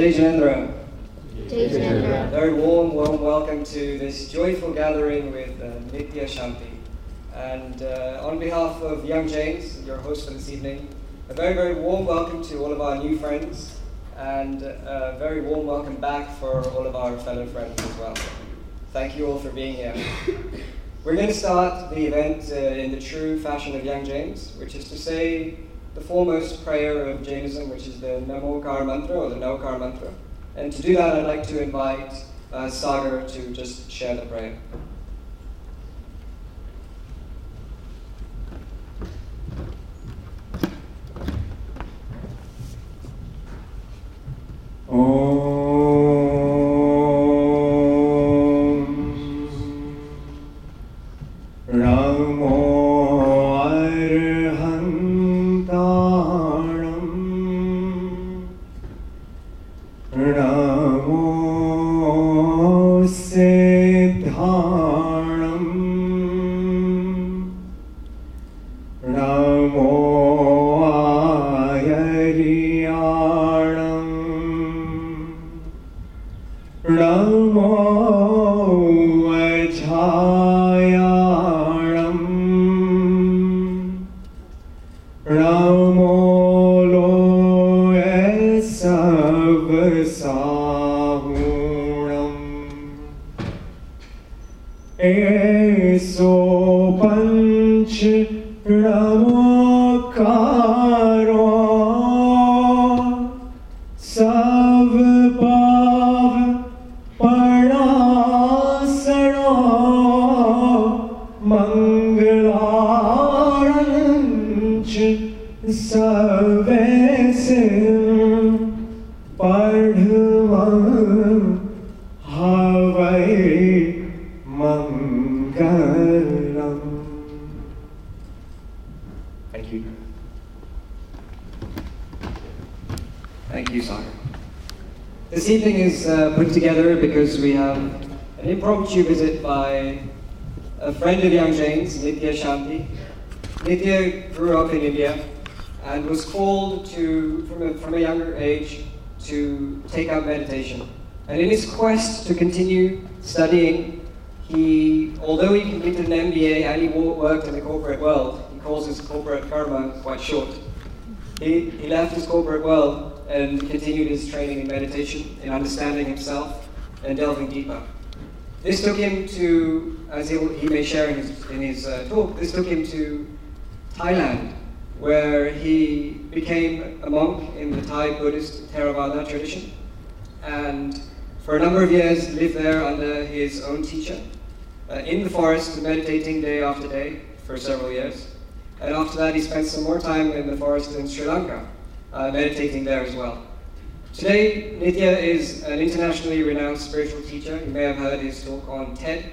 Jai Jendra. Very warm welcome to this joyful gathering with Nithya Shanti. And on behalf of Young James, your host for this evening, a very warm welcome to all of our new friends, and a very warm welcome back for all of our fellow friends as well. Thank you all for being here. We're going to start the event in the true fashion of Young James, which is to say the foremost prayer of Jainism, which is the Navkar Mantra, or the Navkar Mantra. And to do that, I'd like to invite Sagar to just share the prayer. Put together because we have an impromptu visit by a friend of Young James, Nithya Shanti. Nithya grew up in India and was called to, from a younger age, to take up meditation. And in his quest to continue studying, he, although he completed an MBA and he worked in the corporate world, he calls his corporate karma quite short. He left his corporate world and continued his training in meditation, in understanding himself, and delving deeper. This took him to, as he may share in his talk, this took him to Thailand, where he became a monk in the Thai Buddhist Theravada tradition, and for a number of years lived there under his own teacher, in the forest, meditating day after day for several years. And after that, he spent some more time in the forest in Sri Lanka, meditating there as well. Today, Nithya is an internationally renowned spiritual teacher. You may have heard his talk on TED.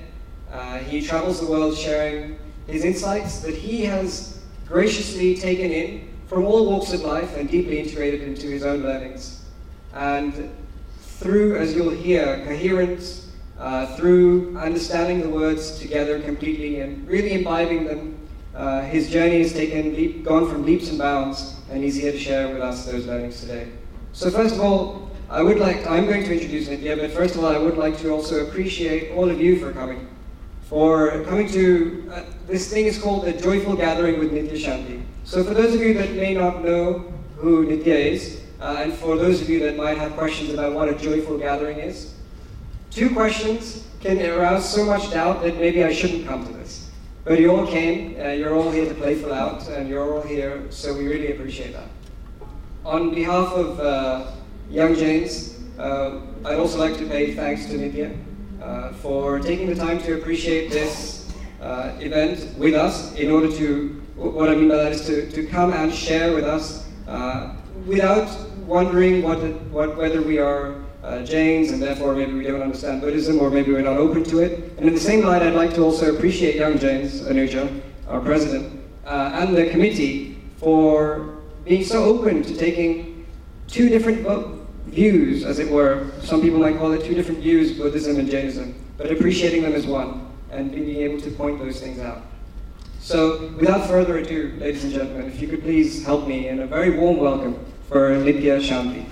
He travels the world sharing his insights that he has graciously taken in from all walks of life and deeply integrated into his own learnings. And through, as you'll hear, coherence, through understanding the words together completely and really imbibing them, his journey has gone from leaps and bounds, and he's here to share with us those learnings today. So first of all, I'm going to introduce Nithya, but first of all, I would like to also appreciate all of you for coming to, this thing is called a joyful gathering with Nithya Shanti. So for those of you that may not know who Nithya is, and for those of you that might have questions about what a joyful gathering is, two questions can arouse so much doubt that maybe I shouldn't come to this. But you all came, you're all here to playful out, and you're all here, so we really appreciate that. On behalf of Young James, I'd also like to pay thanks to Nithya for taking the time to appreciate this event with us in order to, what I mean by that is to come and share with us without wondering whether we are Jains, and therefore maybe we don't understand Buddhism, or maybe we're not open to it. And in the same light, I'd like to also appreciate Young James, Anuja, our president, and the committee for being so open to taking two different views, as it were. Some people might call it two different views, Buddhism and Jainism, but appreciating them as one, and being able to point those things out. So without further ado, ladies and gentlemen, if you could please help me in a very warm welcome for Nithya Shanti.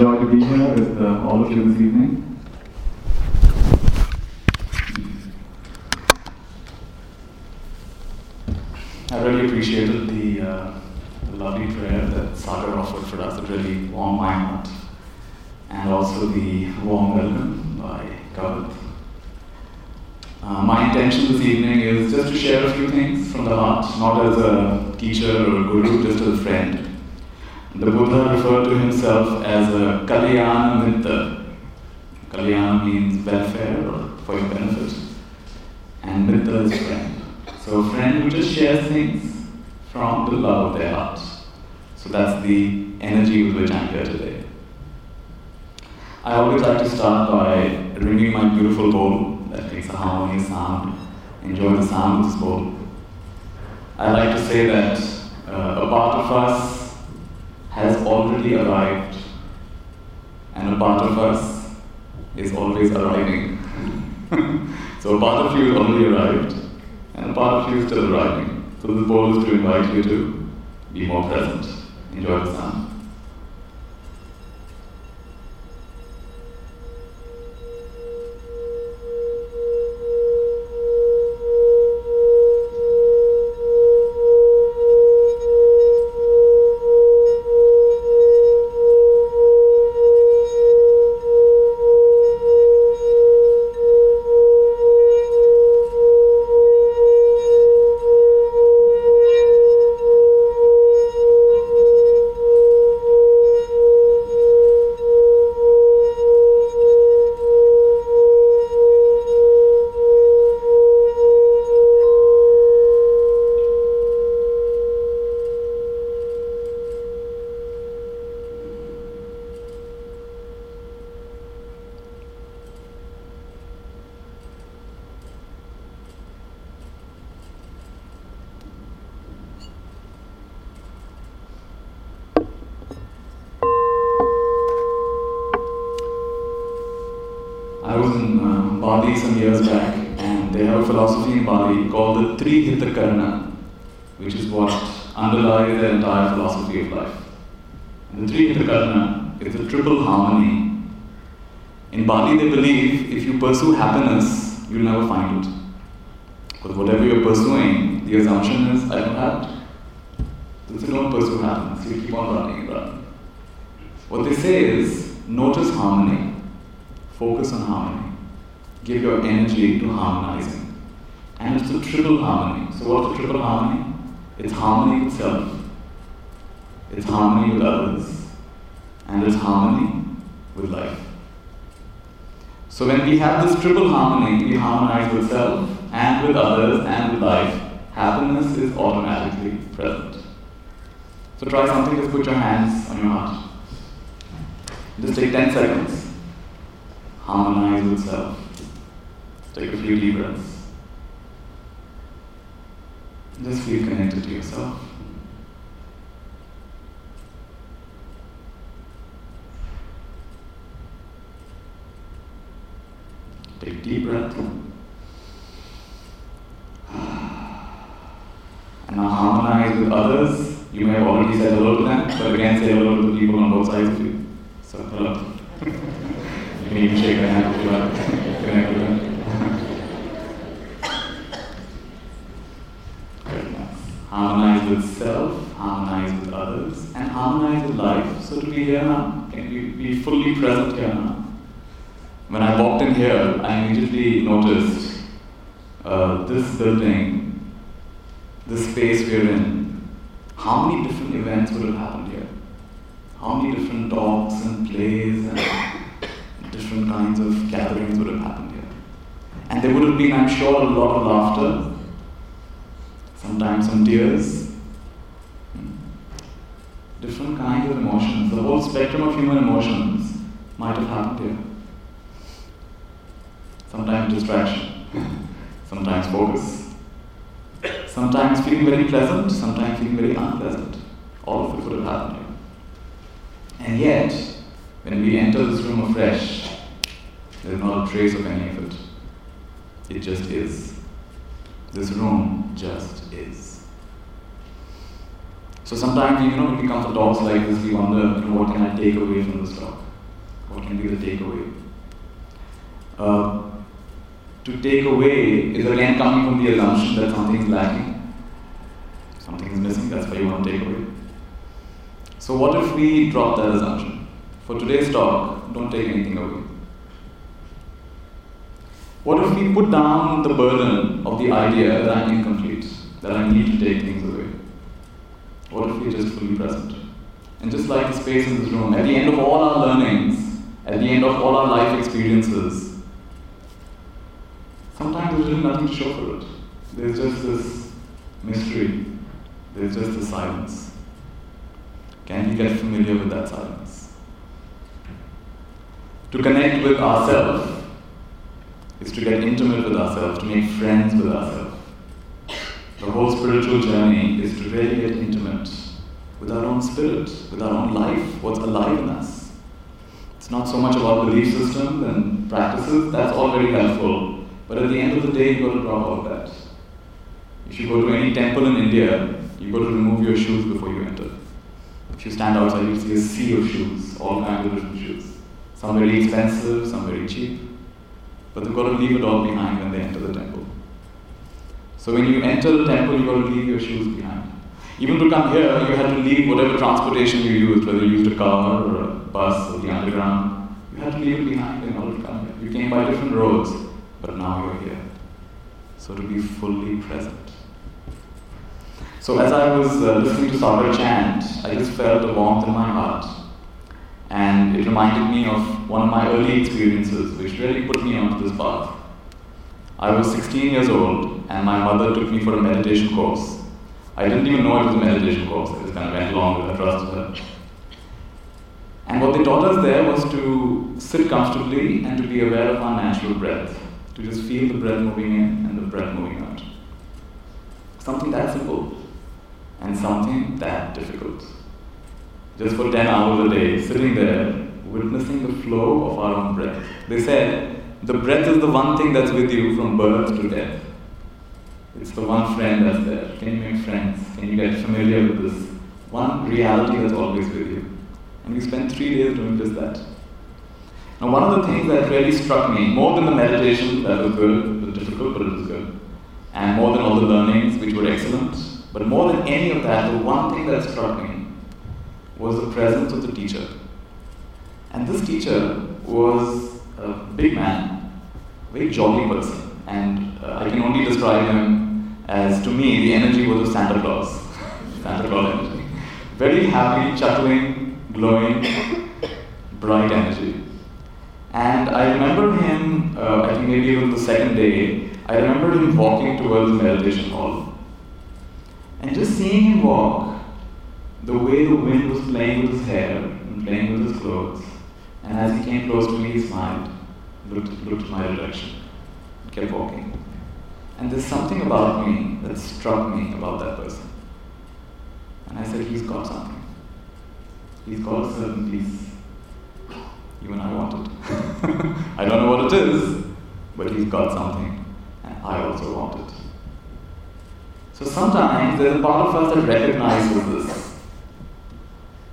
joy to be here with all of you this evening. I really appreciated the lovely prayer that Sagar offered for us. It really warmed my heart. And also the warm welcome by Kavit. My intention this evening is just to share a few things from the heart, not as a teacher or a guru, just as a friend. The Buddha referred to himself as a Kalyan Mitta. Kalyan means welfare or for your benefit, and Mitta is friend. So a friend who just shares things from the love of their heart. So that's the energy with which I'm here today. I always like to start by ringing my beautiful bowl that makes a harmonious sound. Enjoy the sound of this bowl. I like to say that a part of us has already arrived, and a part of us is always arriving. So a part of you has already arrived, and a part of you is still arriving. So this bowl is to invite you to be more present. Enjoy the sound. Called the Trihita Karana, which is what underlies the entire philosophy of life. And the Trihita Karana is a triple harmony. In Bali, they believe if you pursue happiness, you'll never find it. Because whatever you're pursuing, the assumption is, I don't have it. So if you don't pursue happiness, you keep on running and running. What they say is, notice harmony, focus on harmony, give your energy to harmonizing. And it's a triple harmony. So what's a triple harmony? It's harmony with self, it's harmony with others, and it's harmony with life. So when we have this triple harmony, we harmonize with self, and with others, and with life. Happiness is automatically present. So try something, just put your hands on your heart. Just take 10 seconds. Harmonize with self. Just take a few deep breaths. Just feel connected to yourself. Take a deep breath. And now harmonize with others. You may have already said hello to them, but again say hello to the people on both sides of you. So hello. You can even shake their hand if you like. Connect with them. Harmonize with self, harmonize with others, and harmonize with life. So to be here now, be fully present here now. When I walked in here, I immediately noticed this building, this space we're in, how many different events would have happened here? How many different talks and plays and different kinds of gatherings would have happened here? And there would have been, I'm sure, a lot of laughter. Sometimes some tears, different kinds of emotions. The whole spectrum of human emotions might have happened here. Sometimes distraction, sometimes focus, sometimes feeling very pleasant, sometimes feeling very unpleasant. All of it would have happened here. And yet, when we enter this room afresh, there is not a trace of any of it. It just is. This room just is. So sometimes, you know, when we come to talks like this, we wonder, what can I take away from this talk? What can be the takeaway? To take away is again coming from the assumption that something is lacking, something is missing, that's why you want to take away. So what if we drop that assumption? For today's talk, don't take anything away. What if we put down the burden of the idea that I'm incomplete, that I need to take things away? What if we just fully present? And just like the space in this room, at the end of all our learnings, at the end of all our life experiences, sometimes there's really nothing to show for it. There's just this mystery. There's just this silence. Can we get familiar with that silence? To connect with ourselves is to get intimate with ourselves, to make friends with ourselves. The whole spiritual journey is to really get intimate with our own spirit, with our own life, what's alive in us. It's not so much about belief systems and practices, that's all very helpful. But at the end of the day, you've got to drop all that. If you go to any temple in India, you've got to remove your shoes before you enter. If you stand outside, you'll see a sea of shoes, all kinds of different shoes. Some very expensive, some very cheap. But they've got to leave it all behind when they enter the temple. So when you enter the temple, you've got to leave your shoes behind. Even to come here, you had to leave whatever transportation you used, whether you used a car or a bus or the underground. You had to leave it behind in order to come here. You came by different roads, but now you're here. So to be fully present. So as I was listening to Sagar chant, I just felt a warmth in my heart. And it reminded me of one of my early experiences, which really put me onto this path. I was 16 years old, and my mother took me for a meditation course. I didn't even know it was a meditation course. I just kind of went along with her, trusted her. And what they taught us there was to sit comfortably and to be aware of our natural breath, to just feel the breath moving in and the breath moving out. Something that simple and something that difficult. Just for 10 hours a day, sitting there, witnessing the flow of our own breath. They said, the breath is the one thing that's with you from birth to death. It's the one friend that's there. Can you make friends? Can you get familiar with this one reality that's always with you? And we spent 3 days doing just that. Now, one of the things that really struck me, more than the meditation, that was good, it was difficult, but it was good, and more than all the learnings, which were excellent, but more than any of that, the one thing that struck me was the presence of the teacher. And this teacher was a big man, a very jolly person. And I can only describe him as, to me, the energy was of Santa Claus. Santa Claus energy. Very happy, chuckling, glowing, bright energy. And I remember him, I think maybe even the second day, I remember him walking towards the meditation hall. And just seeing him walk, the way the wind was playing with his hair and playing with his clothes, and as he came close to me, he smiled, looked in my direction. Kept walking. And there's something about me that struck me about that person. And I said, he's got something. He's got a certain peace. You and I want it. I don't know what it is, but he's got something. And I also want it. So sometimes there's a part of us that recognizes this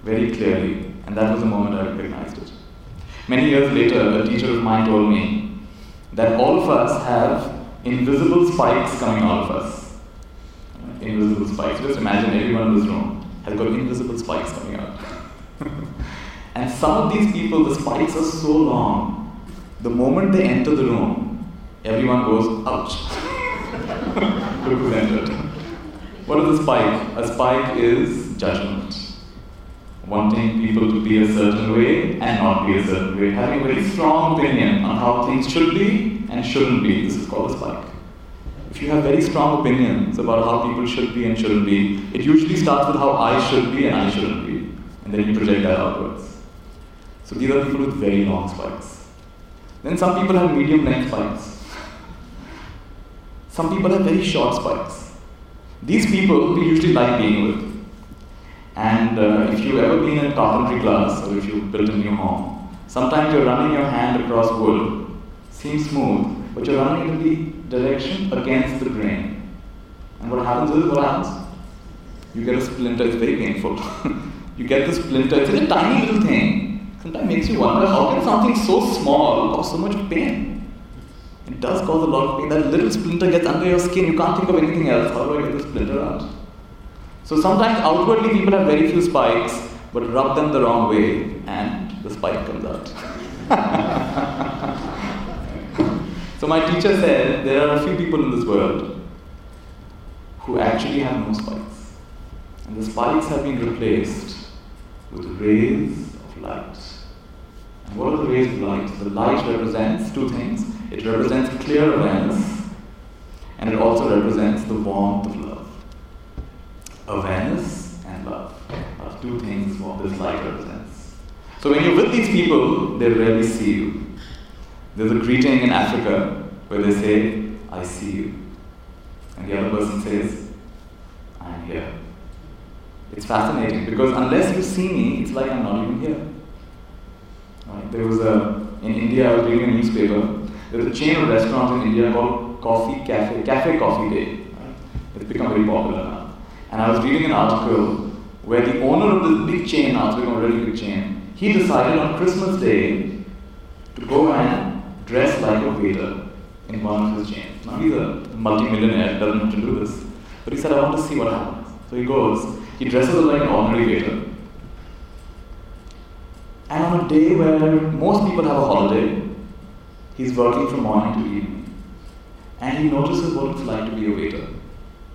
very clearly. And that was the moment I recognized it. Many years later, a teacher of mine told me that all of us have invisible spikes coming out of us. Invisible spikes. Just imagine everyone in this room has got invisible spikes coming out. And some of these people, the spikes are so long, the moment they enter the room, everyone goes, ouch. Look who's entered. What is a spike? A spike is judgment. Wanting people to be a certain way and not be a certain way. Having a very strong opinion on how things should be and shouldn't be. This is called a spike. If you have very strong opinions about how people should be and shouldn't be, it usually starts with how I should be and I shouldn't be. And then you project that outwards. So these are people with very long spikes. Then some people have medium length spikes. Some people have very short spikes. These people we usually like being with. And if you've ever been in a carpentry class, or if you've built a new home, sometimes you're running your hand across wood. Seems smooth, but you're running in the direction against the grain. And what happens is, you get a splinter, it's very painful. You get the splinter, it's a tiny little thing. It's sometimes makes you wonder, how can something so small cause so much pain? It does cause a lot of pain. That little splinter gets under your skin. You can't think of anything else. How do I get this splinter out? So sometimes outwardly people have very few spikes, but rub them the wrong way and the spike comes out. So my teacher said, there are a few people in this world who actually have no spikes. And the spikes have been replaced with rays of light. And what are the rays of light? The light represents two things. It represents clear awareness, and it also represents the warmth of love. Awareness and love are two things what this light represents. So when you're with these people, they rarely see you. There's a greeting in Africa where they say, I see you. And the other person says, I am here. It's fascinating because unless you see me, it's like I'm not even here. Right? There was in India, I was reading a newspaper, there's a chain of restaurants in India called Cafe Coffee Day. Right? It's become very popular now. And I was reading an article where the owner of this big chain, now it's become a really big chain, he decided on Christmas Day to go and dress like a waiter in one of his chains. Now he's a multi-millionaire, doesn't have to do this. But he said, I want to see what happens. So he goes, he dresses like an ordinary waiter. And on a day where most people have a holiday, he's working from morning to evening. And he notices what it's like to be a waiter.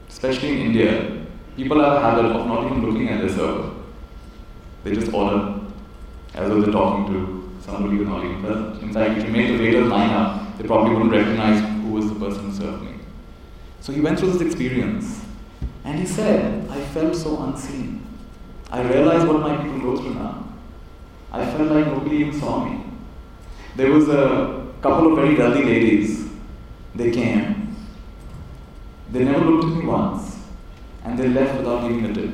Especially in India, people have a habit of not even looking at their server. They just order as though they're talking to somebody who's not even present. In fact, if you make the waiters line up, they probably wouldn't recognize who was the person who served me. So he went through this experience, and he said, I felt so unseen. I realized what my people go through now. I felt like nobody even saw me. There was a couple of very wealthy ladies. They came. They never looked at me once, and they left without leaving a tip.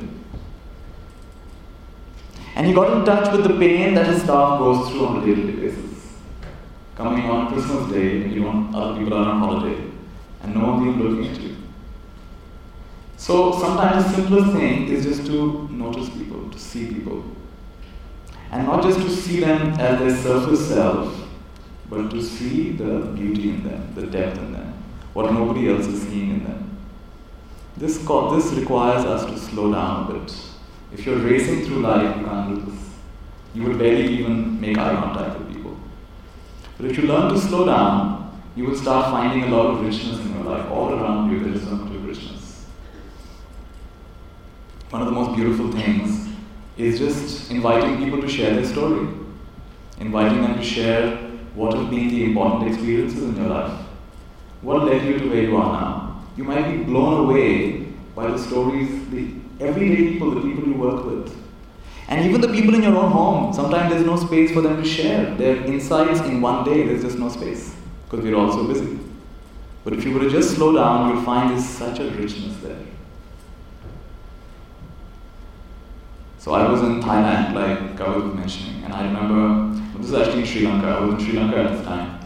And he got in touch with the pain that his staff goes through on a daily basis. Coming on Christmas Day, you know, other people are on holiday, and no one's even looking at you. So sometimes the simplest thing is just to notice people, to see people. And not just to see them as their surface self, but to see the beauty in them, the depth in them, what nobody else is seeing in them. This requires us to slow down a bit. If you're racing through life, you can't do this. You will barely even make eye contact with people. But if you learn to slow down, you will start finding a lot of richness in your life. All around you, there is so much richness. One of the most beautiful things is just inviting people to share their story. Inviting them to share what have been the important experiences in your life. What led you to where you are now? You might be blown away by the stories, the everyday people, the people you work with. And even the people in your own home, sometimes there's no space for them to share their insights in one day. There's just no space because we're all so busy. But if you were to just slow down, you'll find there's such a richness there. So I was in Thailand, like Kavit was mentioning, and I remember, this is actually in Sri Lanka. I was in Sri Lanka at this time.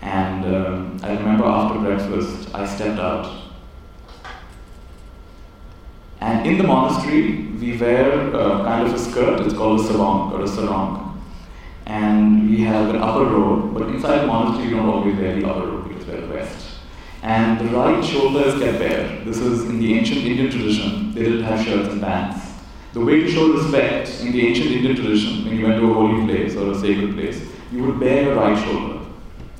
And I remember after breakfast, I stepped out. And in the monastery, we wear kind of a skirt. It's called a sarong or a sarong. And we have an upper robe, but inside the monastery, you don't always wear the upper robe, you just wear the vest. And the right shoulder is kept bare. This is in the ancient Indian tradition. They didn't have shirts and pants. The way to show respect in the ancient Indian tradition, when you went to a holy place or a sacred place, you would bare your right shoulder.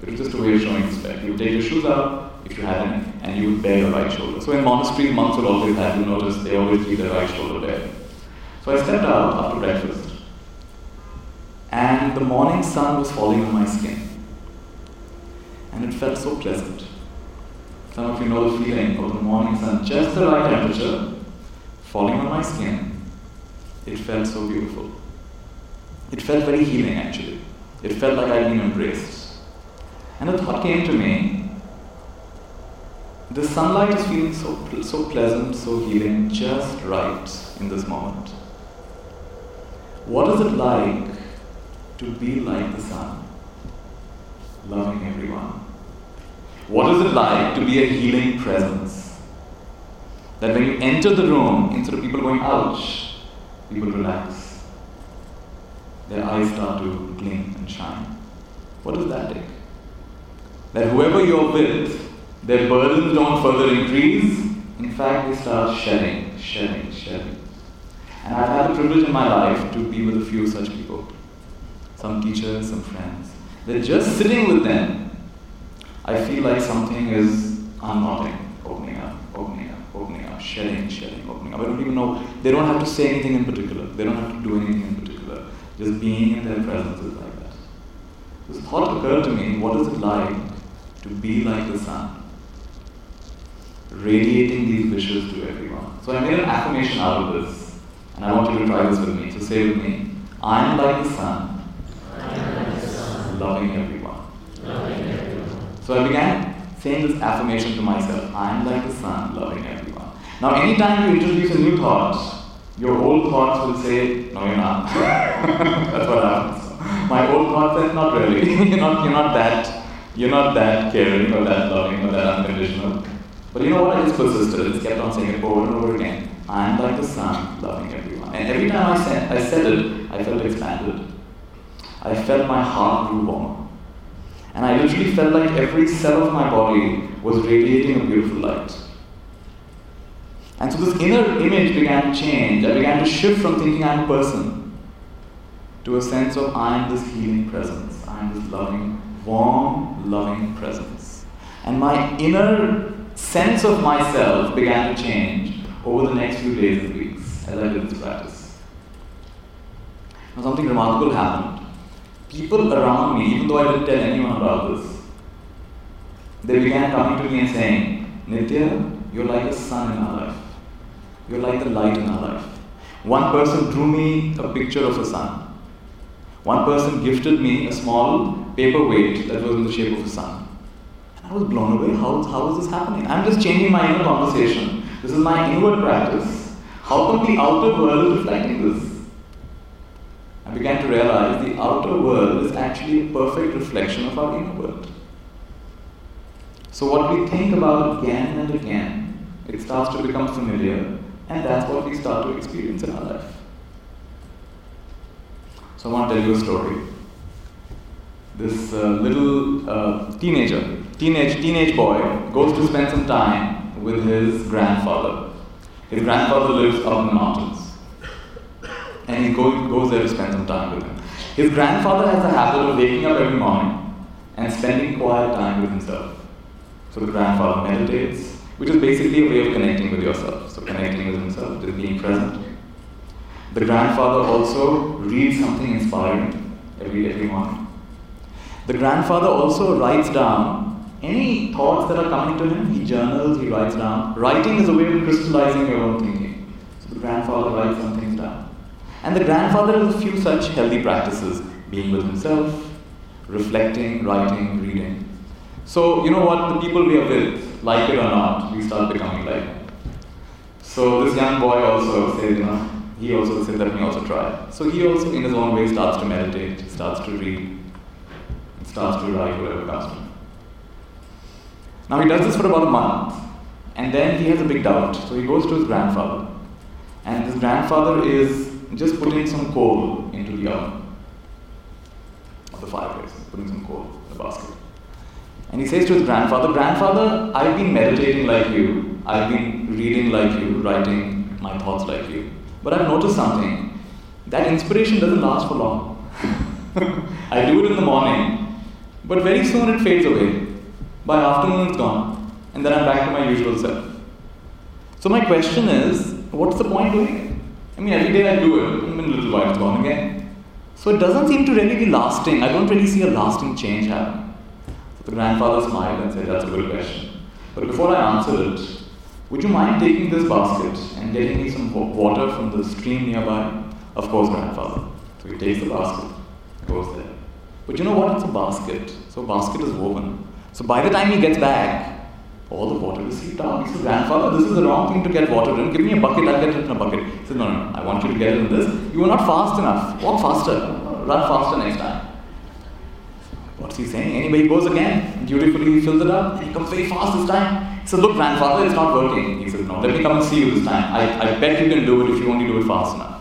It was just a way of showing respect. You would take your shoes out, if you had any, and you would bare your right shoulder. So in monasteries, monks would always have, you notice, they always leave their right shoulder bare. So I stepped out after breakfast, and the morning sun was falling on my skin. And it felt so pleasant. Some of you know the feeling of the morning sun, just the right temperature, falling on my skin. It felt so beautiful. It felt very healing, actually. It felt like I'd been embraced. And a thought came to me, the sunlight is feeling so pleasant, so healing, just right in this moment. What is it like to be like the sun, loving everyone? What is it like to be a healing presence? That when you enter the room, instead of people going, ouch, people relax. their eyes start to gleam and shine. What does that take? That whoever you're with, their burdens don't further increase. In fact, they start shedding, shedding, shedding. And I've had the privilege in my life to be with a few such people. Some teachers, some friends. They're just sitting with them. I feel like something is unknotting, opening up, opening up, opening up, shedding, shedding, opening up. I don't even know. They don't have to say anything in particular. They don't have to do anything in particular. Just being in their presence is like that. This thought occurred to me, what is it like to be like the sun? Radiating these wishes to everyone. So I made an affirmation out of this, and I want you to try this with me. So say with me, I am like the sun, loving everyone. So I began saying this affirmation to myself, I am like the sun, loving everyone. Now anytime you introduce a new thought, your old thoughts will say, no you're not. That's what happens. My old thoughts said, not really. You're not that caring or that loving or that unconditional. But you know what? It's persisted. It's kept on saying it over and over again. I am like the sun, loving everyone. And every time I said it, I felt expanded. I felt my heart grew warm. And I literally felt like every cell of my body was radiating a beautiful light. And so this inner image began to change. I began to shift from thinking I am a person to a sense of I am this healing presence. I am this loving, warm, loving presence. And my inner sense of myself began to change over the next few days and weeks as I did this practice. Now something remarkable happened. People around me, even though I didn't tell anyone about this, they began coming to me and saying, Nithya, you're like the sun in our life. You're like the light in our life. One person drew me a picture of a sun. One person gifted me a small paperweight that was in the shape of a sun. I was blown away. How is this happening? I'm just changing my inner conversation. This is my inward practice. How come the outer world is reflecting this? I began to realize the outer world is actually a perfect reflection of our inner world. So what we think about again and again, it starts to become familiar, and that's what we start to experience in our life. So I want to tell you a story. This little teenage boy goes to spend some time with his grandfather. His grandfather lives up in the mountains. And he goes there to spend some time with him. His grandfather has a habit of waking up every morning and spending quiet time with himself. So the grandfather meditates, which is basically a way of connecting with yourself. So connecting with himself, just being present. The grandfather also reads something inspiring every morning. The grandfather also writes down any thoughts that are coming to him, he journals, he writes down. Writing is a way of crystallizing your own thinking. So the grandfather writes some things down. And the grandfather has a few such healthy practices. Being with himself, reflecting, writing, reading. So you know what? The people we are with, like it or not, we start becoming like them. So this young boy also said, he also said, let me also try. So he also in his own way starts to meditate, starts to read, and starts to write whatever comes to him. Now he does this for about a month, and then he has a big doubt. So he goes to his grandfather, and his grandfather is just putting some coal into the oven of the fireplace, putting some coal in the basket. And he says to his grandfather, Grandfather, I've been meditating like you, I've been reading like you, writing my thoughts like you. But I've noticed something, that inspiration doesn't last for long. I do it in the morning, but very soon it fades away. By afternoon, it's gone. And then I'm back to my usual self. So my question is, what's the point doing it? I mean, every day I do it. In a little while, it's gone again. So it doesn't seem to really be lasting. I don't really see a lasting change happen. So the grandfather smiled and said, that's a good question. But before I answer it, would you mind taking this basket and getting me some water from the stream nearby? Of course, grandfather. So he takes the basket, goes there. But you know what? It's a basket. So a basket is woven. So by the time he gets back, all the water is seeped out. He says, Grandfather, this is the wrong thing to get water in. Give me a bucket, I'll get it in a bucket. He says, No, I want you to get it in this. You were not fast enough. Walk faster. Run faster next time. What's he saying? Anyway, he goes again. Dutifully, he fills it up. He comes very fast this time. He says, Look, Grandfather, it's not working. He says, No, let me come and see you this time. I bet you can do it if you only do it fast enough.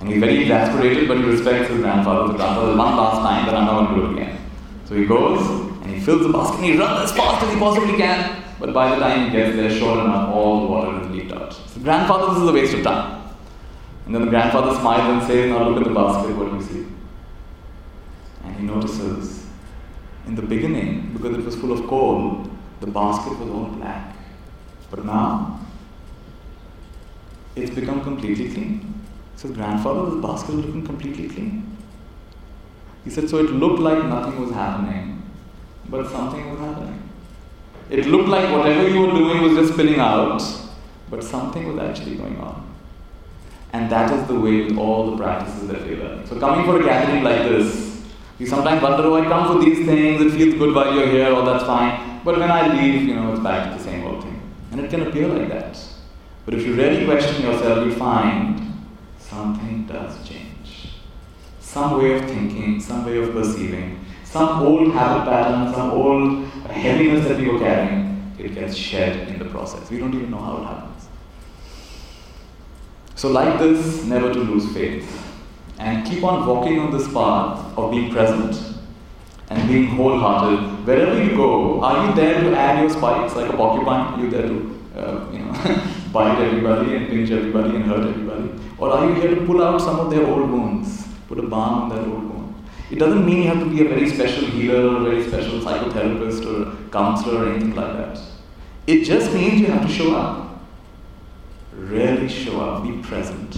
And he's very exasperated, but he respects his grandfather. The grandfather, one last time, that I'm not going to do it again. So he goes, and he fills the basket, and he runs as fast as he possibly can. But by the time he gets there, sure enough, all the water has leaked out. So grandfather, this is a waste of time. And then the grandfather smiles and says, now look at the basket, what do you see? And he notices, in the beginning, because it was full of coal, the basket was all black. But now, it's become completely clean. So his grandfather, the basket was looking completely clean. He said, so it looked like nothing was happening, but something was happening. It looked like whatever you were doing was just spilling out, but something was actually going on. And that is the way with all the practices that we learn. So coming for a gathering like this, you sometimes wonder, oh, I come for these things, it feels good while you're here, oh, that's fine. But when I leave, it's back to the same old thing. And it can appear like that. But if you really question yourself, you find something does change. Some way of thinking, some way of perceiving, some old habit pattern, some old heaviness that we were carrying, it gets shed in the process. We don't even know how it happens. So like this, never to lose faith. And keep on walking on this path of being present and being wholehearted. Wherever you go, are you there to add your spikes like a porcupine? Are you there to bite everybody and pinch everybody and hurt everybody? Or are you here to pull out some of their old wounds, put a balm on their old wound? It doesn't mean you have to be a very special healer or a very special psychotherapist or counselor or anything like that. It just means you have to show up. Really show up, be present.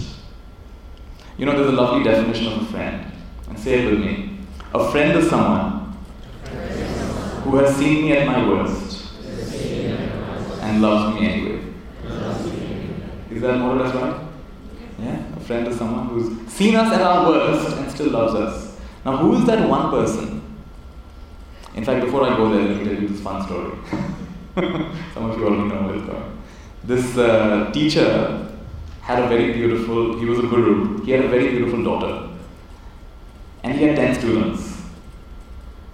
There's a lovely definition of a friend. And say it with me. A friend is someone who has seen me at my worst and loves me anyway. Is that more or less right? Yeah? A friend is someone who's seen us at our worst and still loves us. Now, who is that one person? In fact, before I go there, let me tell you this fun story. Some of you already know where it's going. This teacher had a very beautiful, he was a guru, he had a very beautiful daughter. And he had 10 students.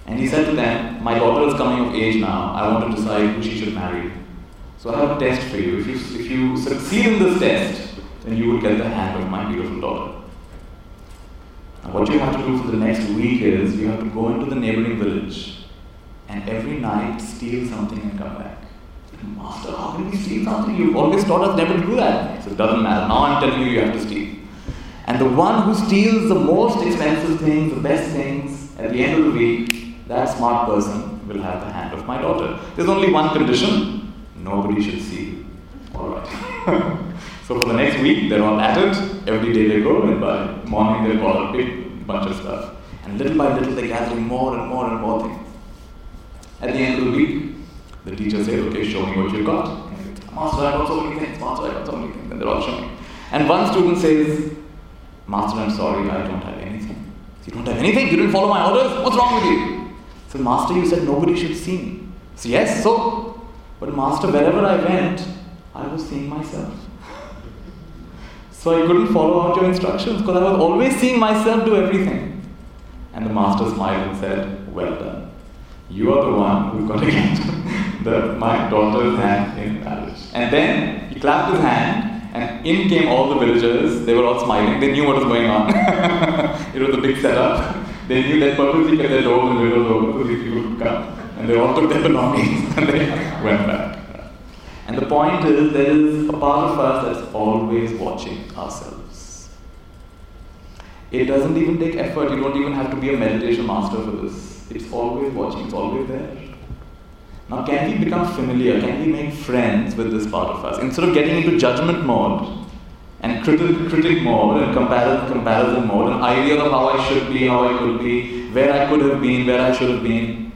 And he said to them, my daughter is coming of age now, I want to decide who she should marry. So I have a test for you. If you succeed in this test, then you would get the hand of my beautiful daughter. And what you have to do for the next week is, you have to go into the neighboring village and every night steal something and come back. Master, how can we steal something? You've always taught us never to do that. So it doesn't matter. Now I'm telling you, you have to steal. And the one who steals the most expensive things, the best things, at the end of the week, that smart person will have the hand of my daughter. There's only one condition. Nobody should see. Alright. So for the next week, they're all at it. Every day they go, and by morning they'll call a big bunch of stuff. And little by little, they're gathering more and more and more things. At the end of the week, the teacher said, okay, show me what you got. And he said, Master, I got so many things. Master, I got so many things. And they're all showing. And one student says, Master, I'm sorry, I don't have anything. You don't have anything? You didn't follow my orders? What's wrong with you? So, Master, you said nobody should see me. So, yes, so. But Master, wherever I went, I was seeing myself. So I couldn't follow out your instructions because I was always seeing myself do everything. And the Master smiled and said, well done. You are the one who's got to get my daughter's hand in marriage. And then he clapped his hand, and in came all the villagers. They were all smiling. They knew what was going on. It was a big setup. They knew they purposely kept their doors and windows open so these people would come. And they all took their belongings and they went back. And the point is, there is a part of us that's always watching ourselves. It doesn't even take effort. You don't even have to be a meditation master for this. It's always watching. It's always there. Now, can we become familiar? Can we make friends with this part of us? Instead of getting into judgment mode and critic mode and comparison mode, an idea of how I should be, how I could be, where I could have been, where I should have been,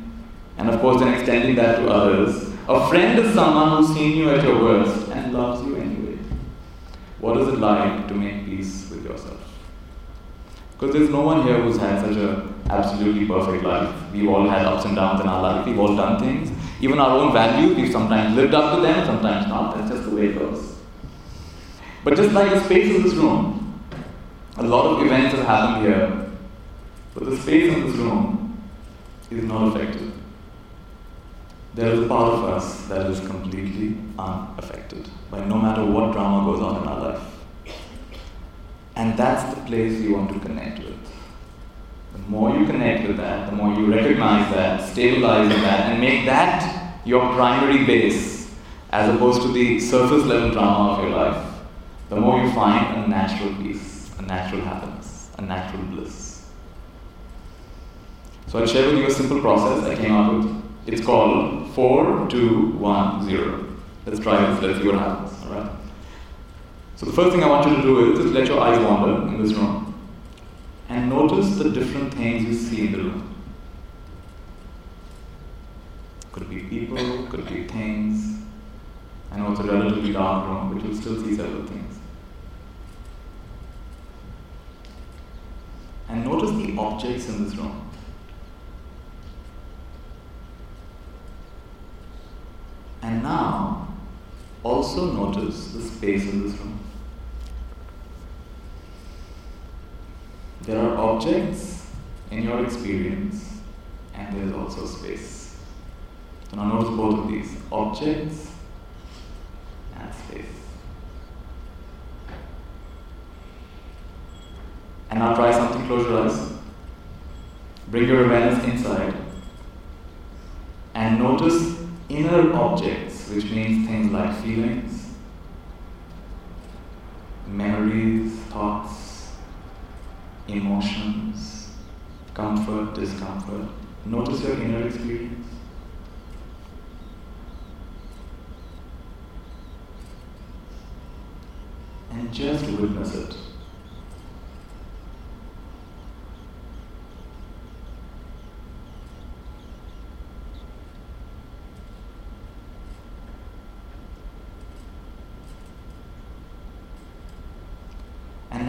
and of course then extending that to others. A friend is someone who's seen you at your worst and loves you anyway. What is it like to make peace with yourself? Because there's no one here who's had such an absolutely perfect life. We've all had ups and downs in our life. We've all done things. Even our own values, we've sometimes lived up to them, sometimes not. That's just the way it goes. But just like the space in this room, a lot of events have happened here. But the space in this room is not affected. There is a part of us that is completely unaffected by no matter what drama goes on in our life. And that's the place you want to connect with. The more you connect with that, the more you recognize that, stabilize that, and make that your primary base, as opposed to the surface level drama of your life, the more you find a natural peace, a natural happiness, a natural bliss. So I'll share with you a simple process I came up with. It's called 4-2-1-0. Let's try this, let's see what happens, alright? So the first thing I want you to do is just let your eyes wander in this room and notice the different things you see in the room. Could be people, could be things. I know it's a relatively dark room, but you'll still see several things. And notice the objects in this room. And now, also notice the space in this room. There are objects in your experience, and there is also space. So now notice both of these, objects and space. And now try something, close your eyes. Bring your awareness inside, and notice inner objects, which means things like feelings, memories, thoughts, emotions, comfort, discomfort. Notice your inner experience. And just witness it.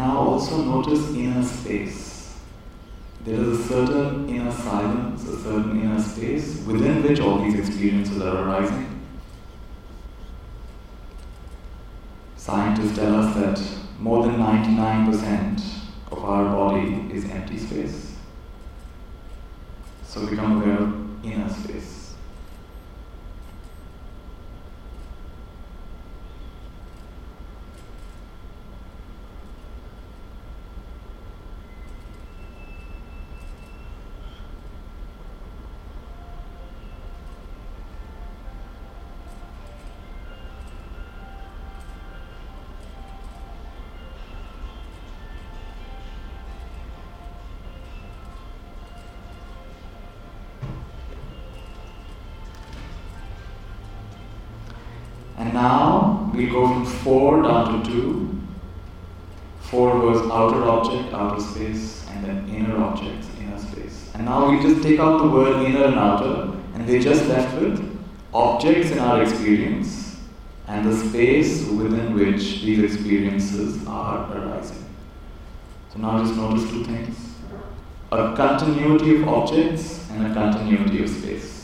Also notice inner space. There is a certain inner silence, a certain inner space within which all these experiences are arising. Scientists tell us that more than 99% of our body is empty space. So become aware of inner space. Go from 4 down to 2. 4 goes outer object, outer space, and then inner objects, inner space. And now we just take out the word inner and outer, and we're just left with objects in our experience and the space within which these experiences are arising. So now just notice two things. A continuity of objects and a continuity of space.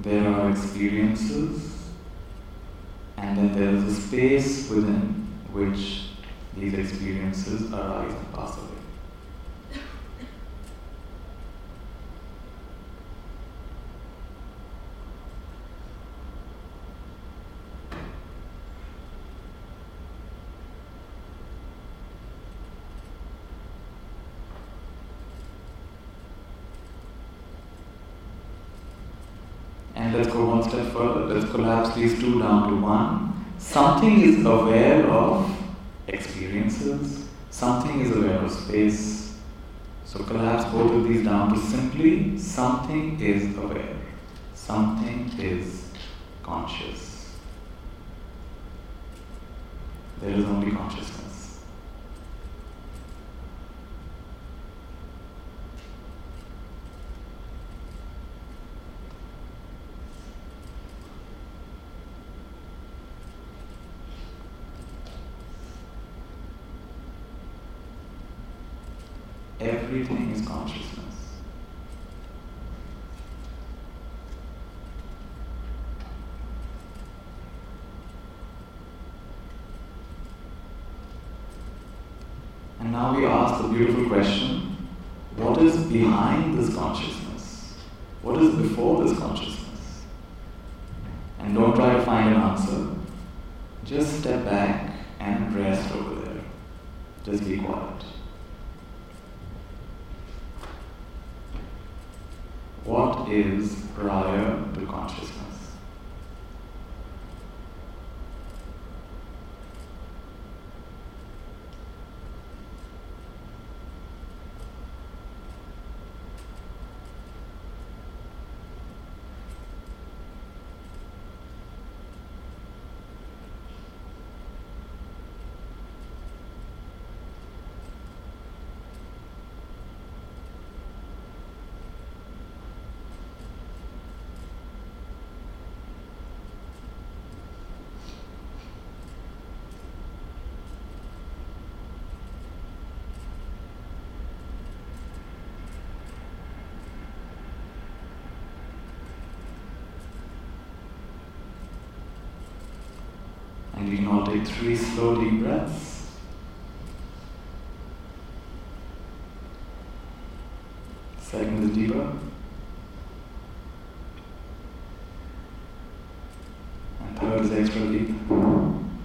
There are experiences, and then there is a space within which these experiences arise and pass away. Let's go one step further. Let's collapse these two down to one. Something is aware of experiences. Something is aware of space. So collapse both of these down to simply something is aware. Something is conscious. There is only consciousness. Everything is consciousness. And now we ask the beautiful question, what is behind this consciousness? What is before this consciousness? and don't try to find an answer. Just step back and rest over there. Just be quiet. What is prior to consciousness? And you can all take 3 slow deep breaths. Second is deeper. And third is extra deep. And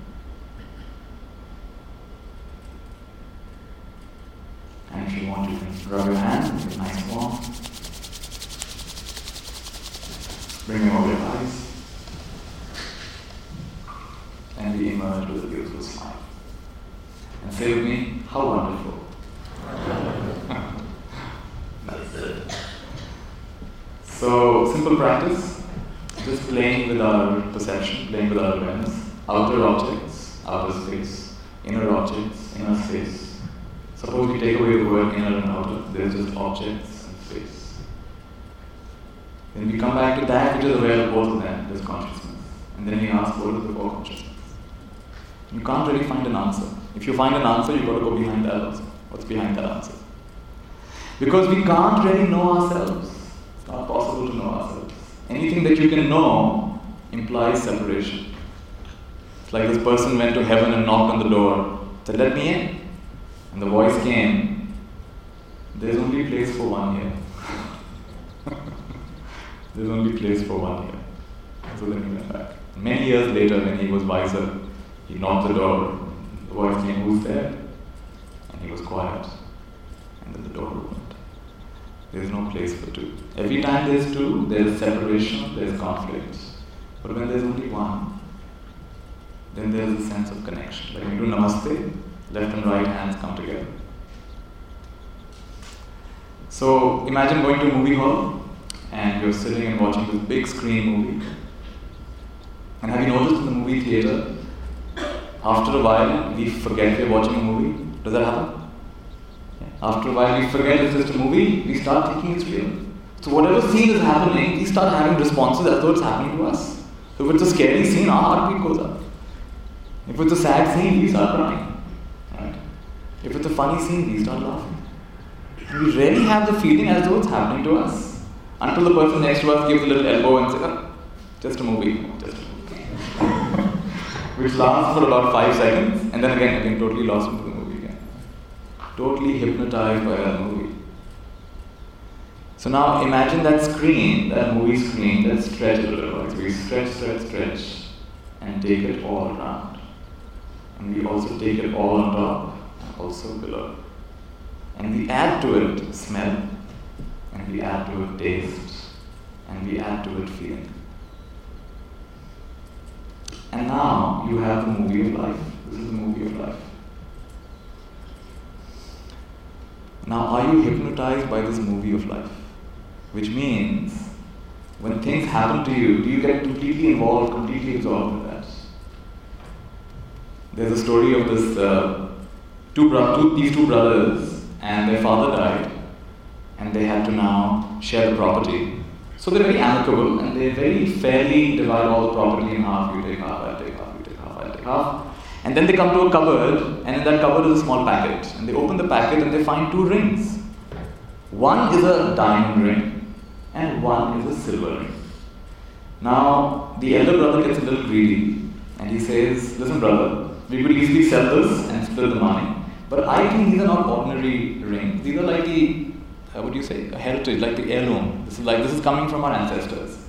if you want, you can rub your hands with a nice warm. Bring them over your eyes. Emerge with a beautiful smile. And say with me, how wonderful. That's it. So, simple practice, just playing with our perception, playing with our awareness. Outer objects, outer space, inner objects, inner space. Suppose we take away the word inner and outer, there's just objects and space. Then we come back to that which is aware of both of them, there's consciousness. And then we ask, what is the core consciousness? You can't really find an answer. If you find an answer, you've got to go behind that answer. What's behind that answer? Because we can't really know ourselves. It's not possible to know ourselves. Anything that you can know implies separation. It's like this person went to heaven and knocked on the door, said, let me in. And the voice came, there's only place for one here. There's only place for one here. So then he went back. Many years later, when he was wiser, he knocked the door, the voice came, who's there? And he was quiet. And then the door opened. There's no place for two. Every time there's two, there's separation, there's conflict. But when there's only one, then there's a sense of connection. Like when you do namaste, left and right hands come together. So imagine going to a movie hall and you're sitting and watching this big screen movie. And have you noticed in the movie theater, after a while, we forget we're watching a movie. Does that happen? Yeah. After a while, we forget it's just a movie. We start thinking it's real. So whatever scene is happening, we start having responses as though it's happening to us. So if it's a scary scene, our heartbeat goes up. If it's a sad scene, we start crying. Right? If it's a funny scene, we start laughing. We really have the feeling as though it's happening to us. Until the person next to us gives a little elbow and says, oh, just a movie. Just a movie. Which lasts for about 5 seconds, and then again getting totally lost into the movie again. Totally hypnotized by that movie. So now imagine that screen, that movie screen, that stretch a little bit. We stretch, and take it all around. And we also take it all on top, also below. And we add to it smell, and we add to it taste, and we add to it feeling. And now you have the movie of life. This is the movie of life. Now, are you hypnotized by this movie of life? Which means, when things happen to you, do you get completely involved, completely absorbed in that? There's a story of this these two brothers, and their father died, and they had to now share the property. So they're very amicable and they very fairly divide all the property in half. You take half, I take half, you take half, I take half. And then they come to a cupboard, and in that cupboard is a small packet. And they open the packet and they find 2 rings. One is a diamond ring and one is a silver ring. Now the elder brother gets a little greedy and he says, listen brother, we could easily sell this and split the money. But I think these are not ordinary rings. These are like the heritage, like the heirloom. This is coming from our ancestors.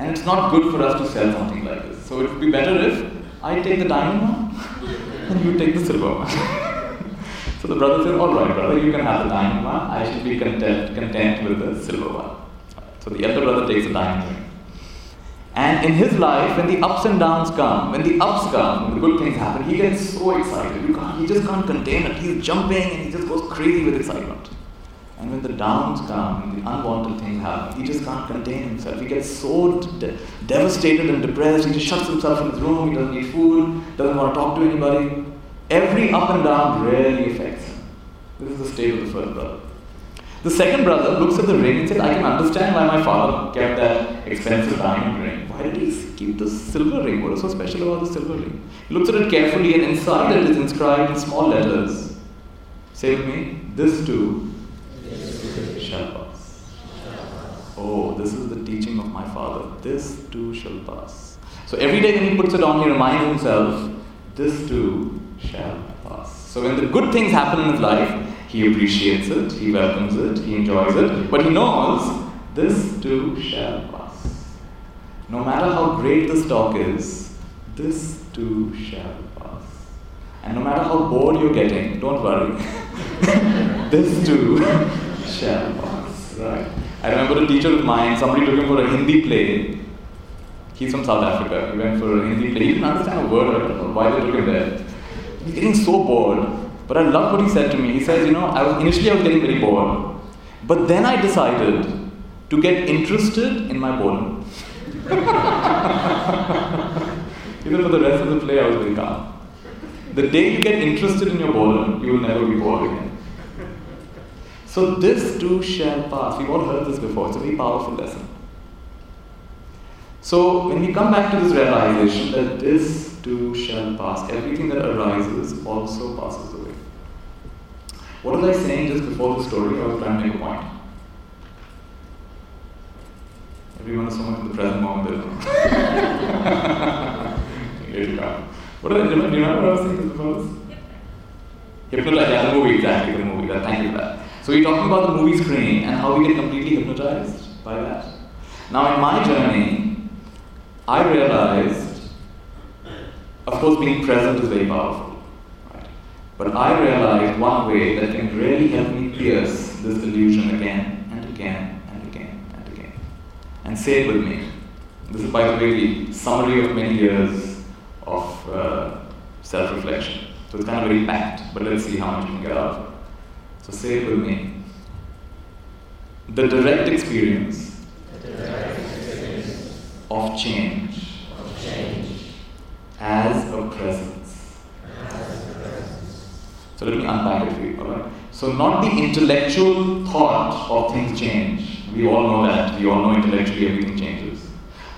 and it's not good for us to sell something like this. So it would be better if I take the diamond one and you take the silver one. So the brother said, all right brother, you can have the diamond one, I should be content with the silver one. So the elder brother takes the diamond one. And in his life, when the ups and downs come, when the ups come, when the good things happen, he gets so excited. He just can't contain it. He's jumping and he just goes crazy with excitement. And when the downs come, when the unwanted things happen, he just can't contain himself. He gets so devastated and depressed. He just shuts himself in his room. He doesn't eat food, doesn't want to talk to anybody. Every up and down really affects him. This is the state of the first brother. The second brother looks at the ring and says, I can understand why my father kept that expensive diamond ring. Why did he keep the silver ring? What is so special about the silver ring? He looks at it carefully, and inside it is inscribed in small letters. Say with me, this too shall pass. Oh, this is the teaching of my father. This too shall pass. So every day when he puts it on, he reminds himself, this too shall pass. So when the good things happen in his life, he appreciates it, he welcomes it, he enjoys it, but he knows this too shall pass. No matter how great this talk is, this too shall pass. And no matter how bored you're getting, don't worry. This too shall pass. Right? I remember a teacher of mine, somebody took him for a Hindi play. He's from South Africa. He went for a Hindi play. He didn't understand a word of it. Why they took him there? He's getting so bored. But I love what he said to me. He says, I was getting very bored. But then I decided to get interested in my boredom. Even for the rest of the play, I was very calm. The day you get interested in your boredom, you will never be bored again. So this too shall pass. We've all heard this before. It's a very powerful lesson. So when we come back to this realization that this too shall pass, everything that arises also passes away. What was I saying just before the story? I was trying to make a point. Everyone is so much in the present moment. Do you remember what I was saying just before this? Hypnotized, yeah, the movie, that, thank you for that. So we're talking about the movie screen and how we get completely hypnotized by that. Now in my journey, I realized, of course being present is very powerful. But I realized one way that can really help me pierce this illusion again and again and again and again. And say it with me. This is, by the way, the summary of many years of self-reflection. So it's kind of very packed, but let's see how much you can get out of it. So say it with me. The direct experience of change as a presence. So let me unpack it for you, alright? So not the intellectual thought of things change. We all know that. We all know intellectually everything changes.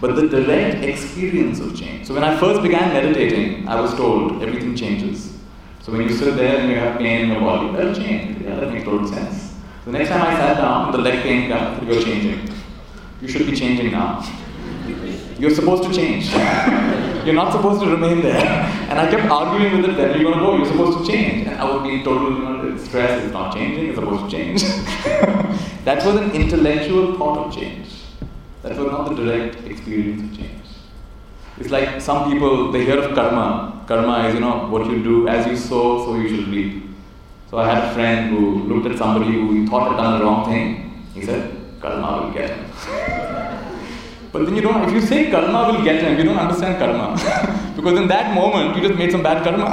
But the direct experience of change. So when I first began meditating, I was told everything changes. So when you sit there and you have pain in your body, that'll change. Yeah, that makes total sense. The next time I sat down, the leg pain comes, you're changing. You should be changing now. You're supposed to change. You're not supposed to remain there. And I kept arguing with it that you're going to go, you're supposed to change. And I would be totally stressed, it's not changing, it's supposed to change. That was an intellectual thought of change. That was not the direct experience of change. It's like some people, they hear of karma. Karma is, what you do, as you sow, so you shall reap. So I had a friend who looked at somebody who he thought had done the wrong thing. He said, karma will get him. But then if you say karma will get him, you don't understand karma. Because in that moment, you just made some bad karma.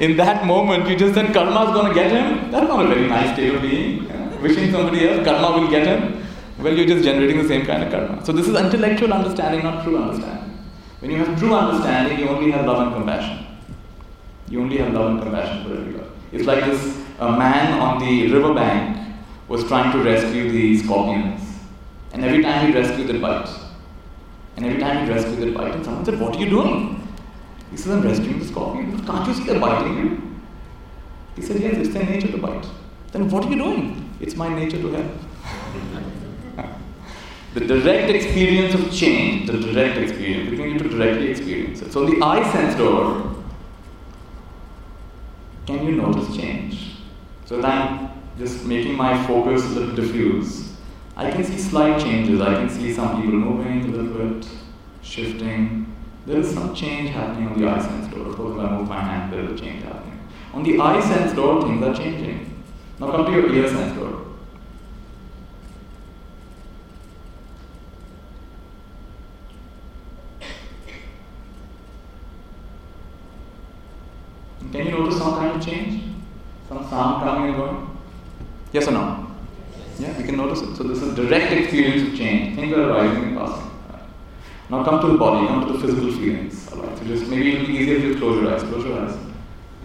In that moment, you just said karma is going to get him. That's not a very nice state of being. Yeah? Wishing somebody else karma will get him. Well, you're just generating the same kind of karma. So this is intellectual understanding, not true understanding. When you have true understanding, you only have love and compassion. You only have love and compassion for everyone. It's like this man on the riverbank was trying to rescue the scorpions. And every time he rescued it, bite. And someone said, what are you doing? He says, I'm rescuing the scorpion. Can't you see they're biting you? He said, yes, it's their nature to bite. Then what are you doing? It's my nature to help. The direct experience of change, the direct experience, we need to directly experience it. So the I sense door, can you notice change? So that I'm just making my focus a little diffuse. I can see slight changes. I can see some people moving a little bit, shifting. There is some change happening on the eye sense door. Of course, if I move my hand, there is change happening. On the eye sense door, things are changing. Now come to your ear sense door. Can you notice some kind of change? Some sound coming and going? Yes or no? Yes. Yeah, we can notice it. So this is direct experience of change. Things are arising and passing. Right. Now come to the body, come to the physical feelings. All right. So just maybe it will be easier if you close your eyes. Close your eyes.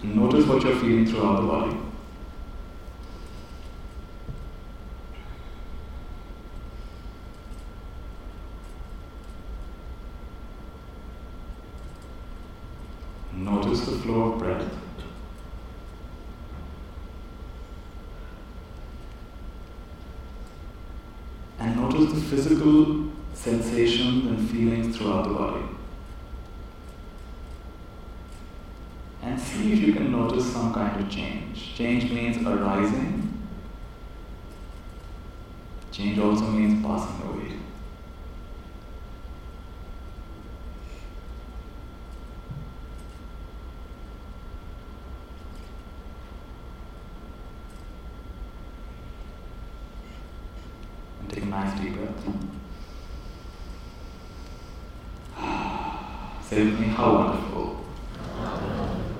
And notice what you're feeling throughout the body. Notice the flow of breath. And notice the physical sensations and feelings throughout the body. And see if you can notice some kind of change. Change means arising. Change also means passing away. Take a nice deep breath. Say with me, how wonderful.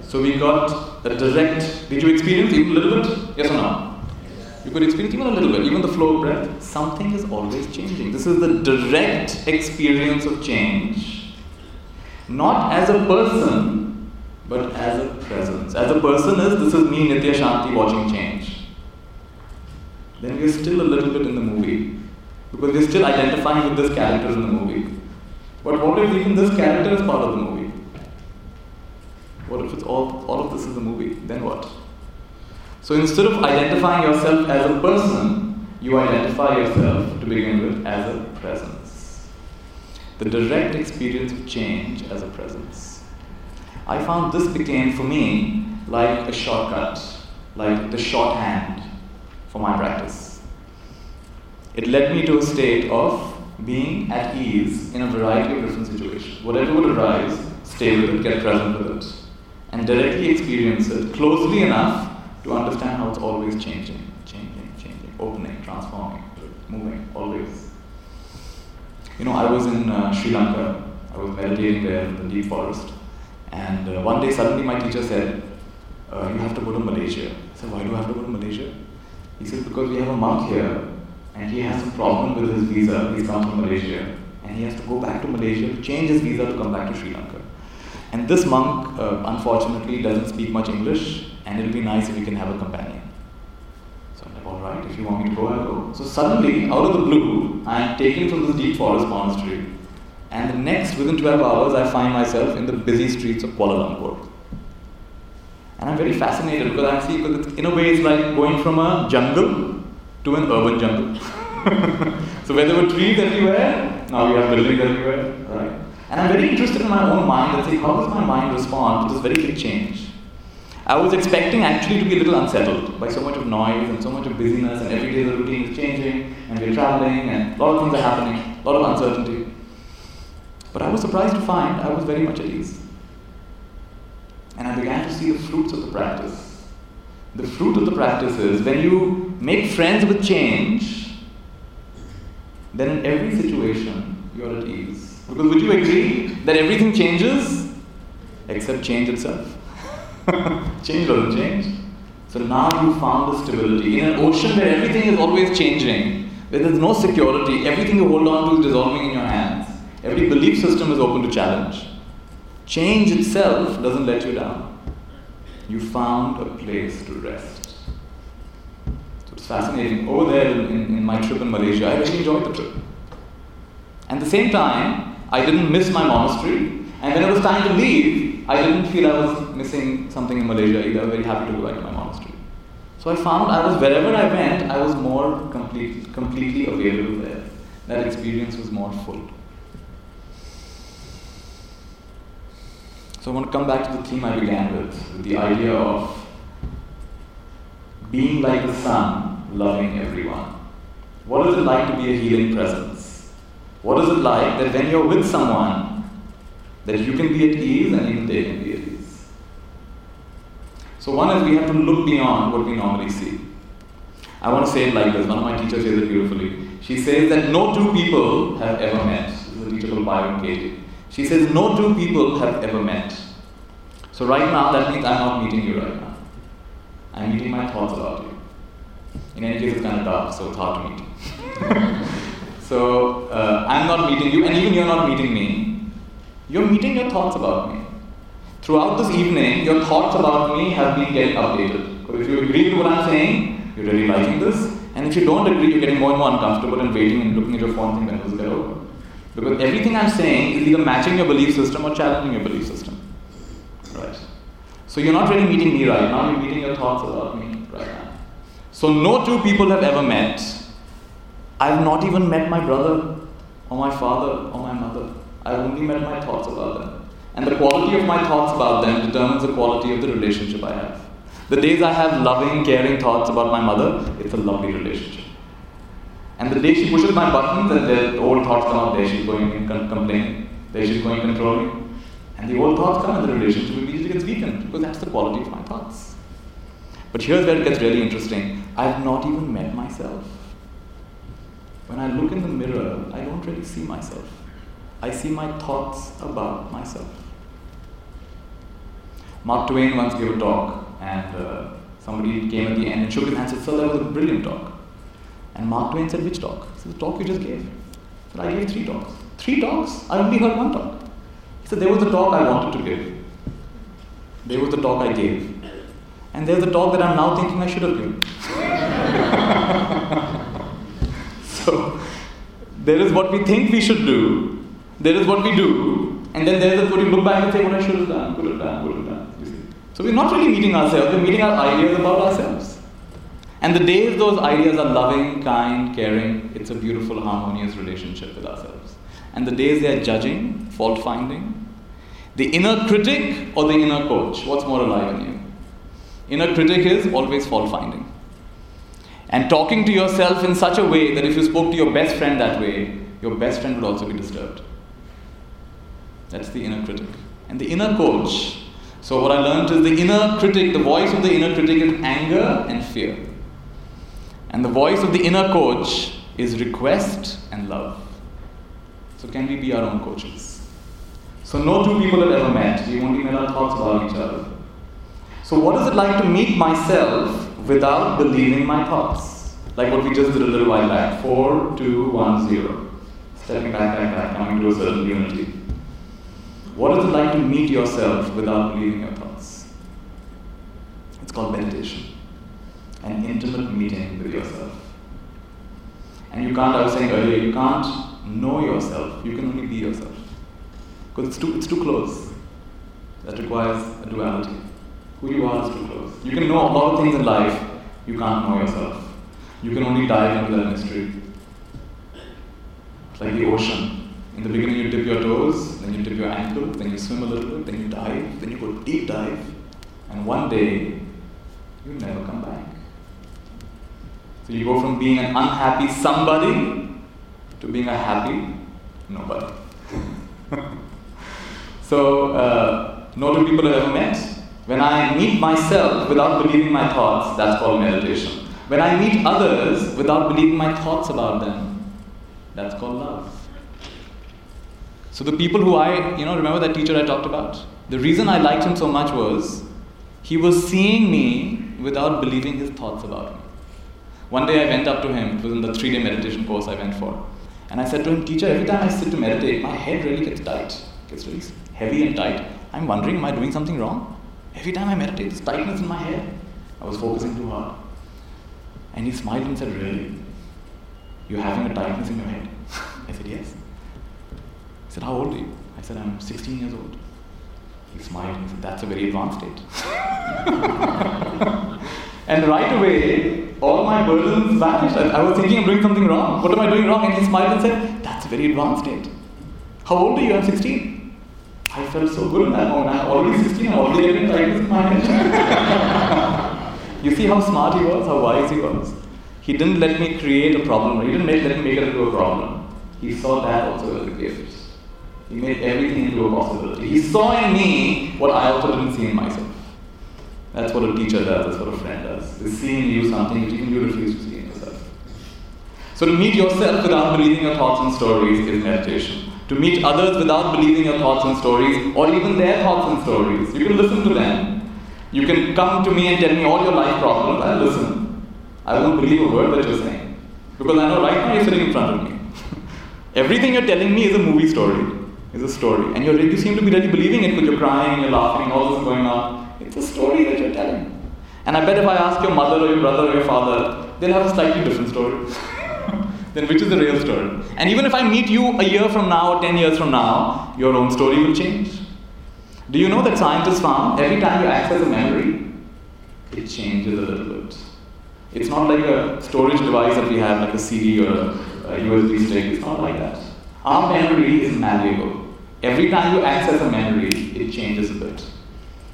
So we got a direct, did you experience even a little bit? Yes or no? You could experience even a little bit, even the flow of breath. Something is always changing. This is the direct experience of change. Not as a person, but as a presence. As a person this is me, Nithya Shanti, watching change. Then we're still a little bit in the movie. Because we're still identifying with this character in the movie. But what if even this character is part of the movie? What if it's all of this is the movie? Then what? So instead of identifying yourself as a person, you identify yourself, to begin with, as a presence. The direct experience of change as a presence. I found this became, for me, like a shortcut, like the shorthand for my practice. It led me to a state of being at ease in a variety of different situations. Whatever would arise, stay with it, get present with it, and directly experience it closely enough to understand how it's always changing, opening, transforming, moving, always. You know, I was in Sri Lanka. I was meditating there in the deep forest, and one day suddenly my teacher said, you have to go to Malaysia. I said, why do I have to go to Malaysia? He says, because we have a monk here and he has a problem with his visa. He's come from Malaysia and he has to go back to Malaysia to change his visa to come back to Sri Lanka. And this monk, unfortunately, doesn't speak much English, and it'll be nice if we can have a companion. So I'm like, all right, if you want me to go, I'll go. So suddenly, out of the blue, I'm taken from this deep forest monastery, and the next, within 12 hours, I find myself in the busy streets of Kuala Lumpur. And I'm very fascinated because in a way it's like going from a jungle to an urban jungle. So where there were trees everywhere, now we have buildings everywhere, right? And I'm very interested in my own mind and see how does my mind respond to this very big change. I was expecting actually to be a little unsettled by so much of noise and so much of busyness, and every day the routine is changing and we're traveling and a lot of things are happening, a lot of uncertainty. But I was surprised to find I was very much at ease. And I began to see the fruits of the practice. The fruit of the practice is when you make friends with change, then in every situation you are at ease. Because would you agree that everything changes except change itself? Change doesn't change. So now you found the stability. In an ocean where everything is always changing, where there's no security, everything you hold on to is dissolving in your hands. Every belief system is open to challenge. Change itself doesn't let you down. You found a place to rest. So it's fascinating. Over there in my trip in Malaysia, I really enjoyed the trip. At the same time, I didn't miss my monastery. And when it was time to leave, I didn't feel I was missing something in Malaysia either. I was very happy to go back to my monastery. So I found wherever I went, I was more completely available there. That experience was more full. So I want to come back to the theme I began with the idea of being like the sun, loving everyone. What is it like to be a healing presence? What is it like that when you're with someone, that you can be at ease and even they can be at ease? So one is we have to look beyond what we normally see. I want to say it like this. One of my teachers says it beautifully. She says that no two people have ever met. This is a teacher called Byron Katie. She says no two people have ever met. So right now, that means I'm not meeting you right now. I'm meeting my thoughts about you. In any case, it's kind of dark, so it's hard to meet. So I'm not meeting you, and even you're not meeting me. You're meeting your thoughts about me. Throughout this evening, your thoughts about me have been getting updated. Because if you agree with what I'm saying, you're really liking this. And if you don't agree, you're getting more and more uncomfortable and waiting and looking at your phone thinking, when does it get over? Because everything I'm saying is either matching your belief system or challenging your belief system. Right. So you're not really meeting me right now, you're meeting your thoughts about me right now. So no two people have ever met. I've not even met my brother or my father or my mother. I've only met my thoughts about them. And the quality of my thoughts about them determines the quality of the relationship I have. The days I have loving, caring thoughts about my mother, it's a lovely relationship. And the day she pushes my buttons and the old thoughts come up, there she's going and complaining, there she's going controlling. And the old thoughts come and the relationship immediately gets weakened because that's the quality of my thoughts. But here's where it gets really interesting. I've not even met myself. When I look in the mirror, I don't really see myself. I see my thoughts about myself. Mark Twain once gave a talk. And somebody came at the end and shook his hand and said, "Sir, that was a brilliant talk." And Mark Twain said, "Which talk?" He said, "The talk you just gave." He said, "I gave 3 talks. 3 talks? I only heard 1 talk. He said, "There was the talk I wanted to give. There was the talk I gave. And there's the talk that I'm now thinking I should have given." So, there is what we think we should do. There is what we do. And then there's what we look back and say, what I should have done, could have done, would have done. So we're not really meeting ourselves, we're meeting our ideas about ourselves. And the days those ideas are loving, kind, caring, it's a beautiful, harmonious relationship with ourselves. And the days they are judging, fault-finding, the inner critic or the inner coach, what's more alive in you? Inner critic is always fault-finding. And talking to yourself in such a way that if you spoke to your best friend that way, your best friend would also be disturbed. That's the inner critic. And the inner coach, so what I learned is the inner critic, the voice of the inner critic is anger and fear. And the voice of the inner coach is request and love. So can we be our own coaches? So no two people have ever met. We only met our thoughts about each other. So what is it like to meet myself without believing my thoughts? Like what we just did a little while back. 4, 2, 1, 0. Stepping back, coming to a certain unity. What is it like to meet yourself without believing your thoughts? It's called meditation. An intimate meeting with yourself. And you can't, I was saying earlier, you can't know yourself. You can only be yourself. Because it's too close. That requires a duality. Who you are is too close. You can know a lot of things in life. You can't know yourself. You can only dive into that mystery. It's like the ocean. In the beginning you dip your toes, then you dip your ankle, then you swim a little bit, then you dive, then you go deep dive, and one day you never come back. So you go from being an unhappy somebody to being a happy nobody. So no two people have ever met. When I meet myself without believing my thoughts, that's called meditation. When I meet others without believing my thoughts about them, that's called love. So the people who remember that teacher I talked about? The reason I liked him so much was, he was seeing me without believing his thoughts about me. One day I went up to him, it was in the 3-day meditation course I went for. And I said to him, "Teacher, every time I sit to meditate, my head really gets tight. Gets really heavy and tight. I'm wondering, am I doing something wrong? Every time I meditate, this tightness in my head. I was focusing too hard." And he smiled and said, "Really? You're having a tightness in your head?" I said, "Yes." He said, "How old are you?" I said, "I'm 16 years old." He smiled and said, "That's a very advanced state." And right away, all my burdens vanished. I was thinking I'm doing something wrong. What am I doing wrong? And he smiled and said, "That's a very advanced state. How old are you?" "I'm 16. I felt so good in that moment. I'm already 16. I'm already getting tightness in my head. You see how smart he was, how wise he was. He didn't let me create a problem. He didn't let me make it into a problem. He saw that also as a gift. He made everything into a possibility. He saw in me what I also didn't see in myself. That's what a teacher does, that's what a friend does. They see in you something that even you refuse to see in yourself. So to meet yourself without believing your thoughts and stories is meditation. To meet others without believing your thoughts and stories, or even their thoughts and stories. You can listen to them. You can come to me and tell me all your life problems, I'll listen. I won't believe a word that you're saying. Because I know right now you're sitting in front of me. Everything you're telling me is a movie story, is a story. And you seem to be really believing it because you're crying, you're laughing, all this is going on. It's a story that you're telling. And I bet if I ask your mother or your brother or your father, they'll have a slightly different story. Then which is the real story? And even if I meet you a year from now or 10 years from now, your own story will change. Do you know that scientists found every time you access a memory, it changes a little bit. It's not like a storage device that we have, like a CD or a USB stick. It's not like that. Our memory is malleable. Every time you access a memory, it changes a bit.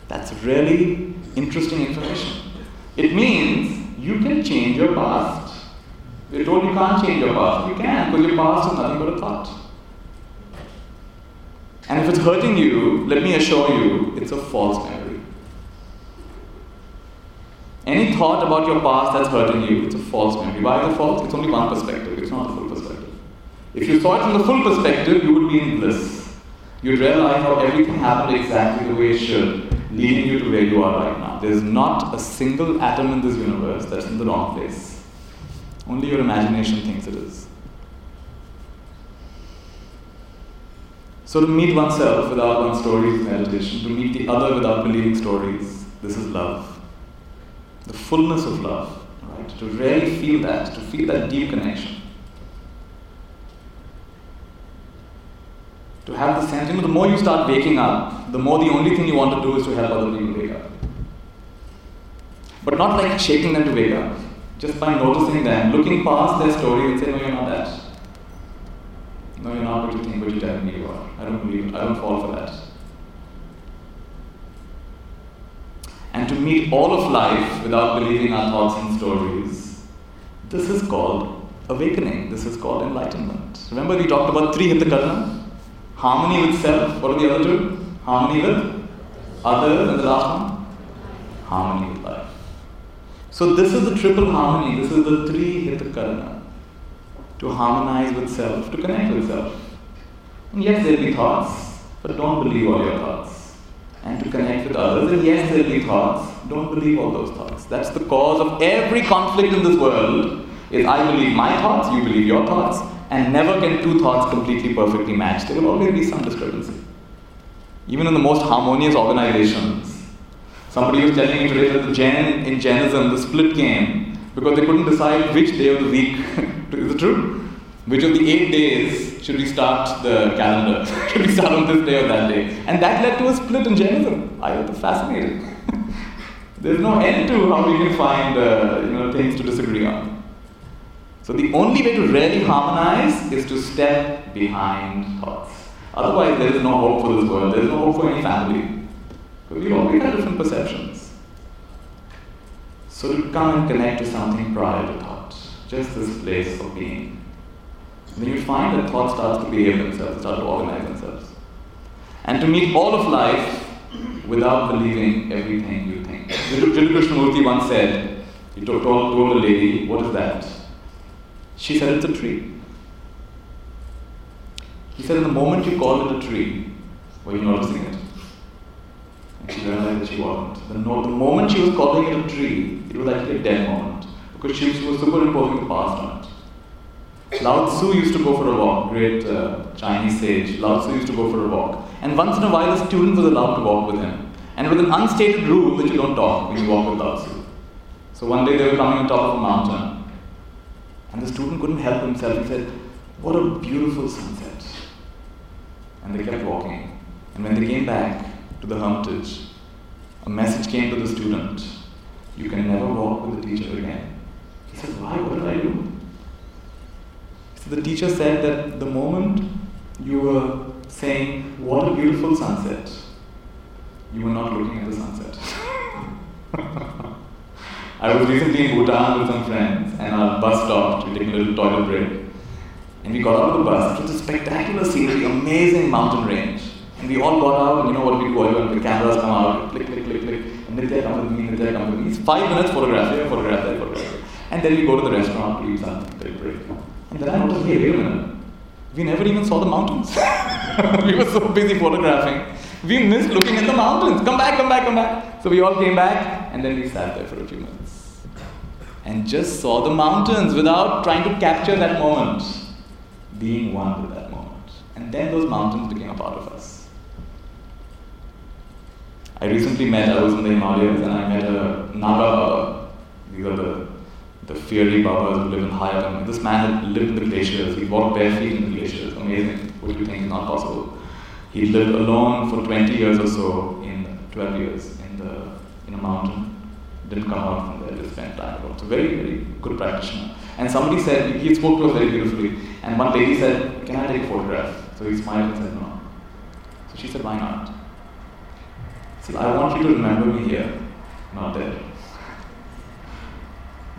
That's really interesting information. It means you can change your past. We're told you can't change your past. You can, because your past is nothing but a thought. And if it's hurting you, let me assure you, it's a false memory. Any thought about your past that's hurting you, it's a false memory. Why is it false? It's only one perspective. It's not the full perspective. If you saw it from the full perspective, you would be in bliss. You'd realize how everything happened exactly the way it should, leading you to where you are right now. There's not a single atom in this universe that's in the wrong place. Only your imagination thinks it is. So to meet oneself without one's stories is meditation. To meet the other without believing stories, this is love. The fullness of love, right? To really feel that, to feel that deep connection. To have the sense, the more you start waking up, the more the only thing you want to do is to help other people wake up. But not like shaking them to wake up. Just by noticing them, looking past their story and saying, no, you're not that. No, you're not what you think, but you're telling me you are. I don't believe it. I don't fall for that. And to meet all of life without believing our thoughts and stories, this is called awakening. This is called enlightenment. Remember we talked about Trihita Karana? Harmony with self. What are the other two? Harmony with others. And the last one? Harmony with life. So this is the triple harmony. This is the Trihita Karana. To harmonize with self. To connect with self. And yes, there will be thoughts. But don't believe all your thoughts. And to connect with others. And yes, there will be thoughts. Don't believe all those thoughts. That's the cause of every conflict in this world. Is I believe my thoughts. You believe your thoughts. And never can two thoughts completely perfectly match. There will always be some discrepancy. Even in the most harmonious organizations. Somebody was telling me today that in Jainism, the split came because they couldn't decide which day of the week, is it true? Which of the 8 days should we start the calendar? Should we start on this day or that day? And that led to a split in Jainism. I was fascinated. There's no end to how we can find things to disagree on. So the only way to really harmonize is to step behind thoughts. Otherwise, there is no hope for this world. There is no hope for any family. Because we always have different perceptions. So to come and connect to something prior to thought. Just this place of being. And then you find that thought starts to behave themselves, start to organize themselves. And to meet all of life without believing everything you think. Jiddu Krishnamurti once said, he told a lady, what is that? She said, it's a tree. He said, the moment you call it a tree, were you noticing it? And she realized that she wasn't. The moment she was calling it a tree, it was actually a dead moment. Because she was superimposing the past on it. Lao Tzu used to go for a walk, great Chinese sage. Lao Tzu used to go for a walk. And once in a while, a student was allowed to walk with him. And with an unstated rule that you don't talk when you walk with Lao Tzu. So one day they were coming on top of a mountain. And the student couldn't help himself. He said, what a beautiful sunset. And they kept walking. And when they came back to the hermitage, a message came to the student. You can never walk with the teacher again. He said, why? What did I do? So the teacher said that the moment you were saying, what a beautiful sunset, you were not looking at the sunset. I was recently in Bhutan with some friends, and our bus stopped. We took a little toilet break. And we got out of the bus to this spectacular scenery, amazing mountain range. And we all got out, and you know what we do, everyone, the cameras come out, click, click, click, click, and Nithya, come with me, Nithya, come with me. It's 5 minutes, photograph here, photograph there, photograph there. And then we go to the restaurant to eat something, take a break. And then I noticed, hey, wait a minute, we never even saw the mountains. We were so busy photographing. We missed looking at the mountains. Come back, come back, come back. So we all came back, and then we sat there for a few minutes. And just saw the mountains without trying to capture that moment. Being one with that moment. And then those mountains became a part of us. I was in the Himalayas, and I met a Naga Baba. These are the fiery Babas who live in high up. This man had lived in the glaciers. He walked bare feet in the glaciers. Amazing. What do you think is not possible? He lived alone for 20 years or so, 12 years, in a mountain. Didn't come out from there, just spent time alone. So very, very good practitioner. And somebody said, he spoke to us very beautifully, and one lady said, can I take a photograph? So he smiled and said, no. So she said, why not? I want you to remember me here, not there.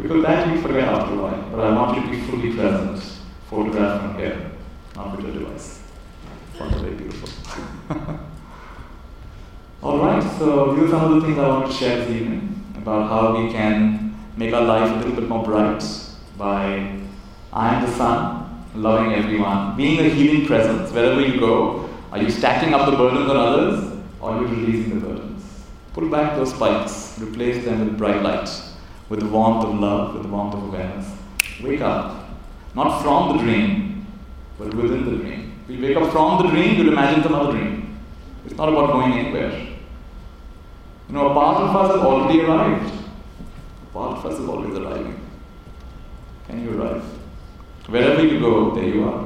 Because that you forget after a while, but I want you to be fully present, photograph from here, not with your device. That's very beautiful. Alright, so these are some of the things I want to share this evening about how we can make our life a little bit more bright by I am the sun, loving everyone, being a healing presence wherever you go. Are you stacking up the burdens on others? Or you're releasing the burdens. Pull back those spikes, replace them with bright light, with the warmth of love, with the warmth of awareness. Wake up, not from the dream, but within the dream. If you wake up from the dream, you'll imagine some other dream. It's not about going anywhere. You know, a part of us has already arrived. A part of us is always arriving. Can you arrive? Wherever you go, there you are.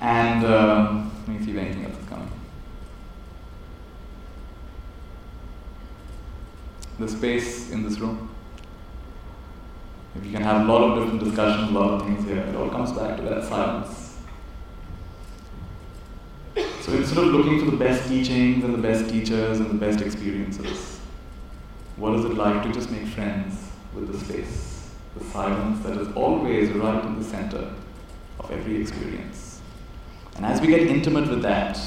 And let me see if anything else is coming. The space in this room. If you can have a lot of different discussions, a lot of things here, it all comes back to that silence. So instead of looking for the best teachings and the best teachers and the best experiences, what is it like to just make friends with the space, the silence that is always right in the center of every experience? And as we get intimate with that,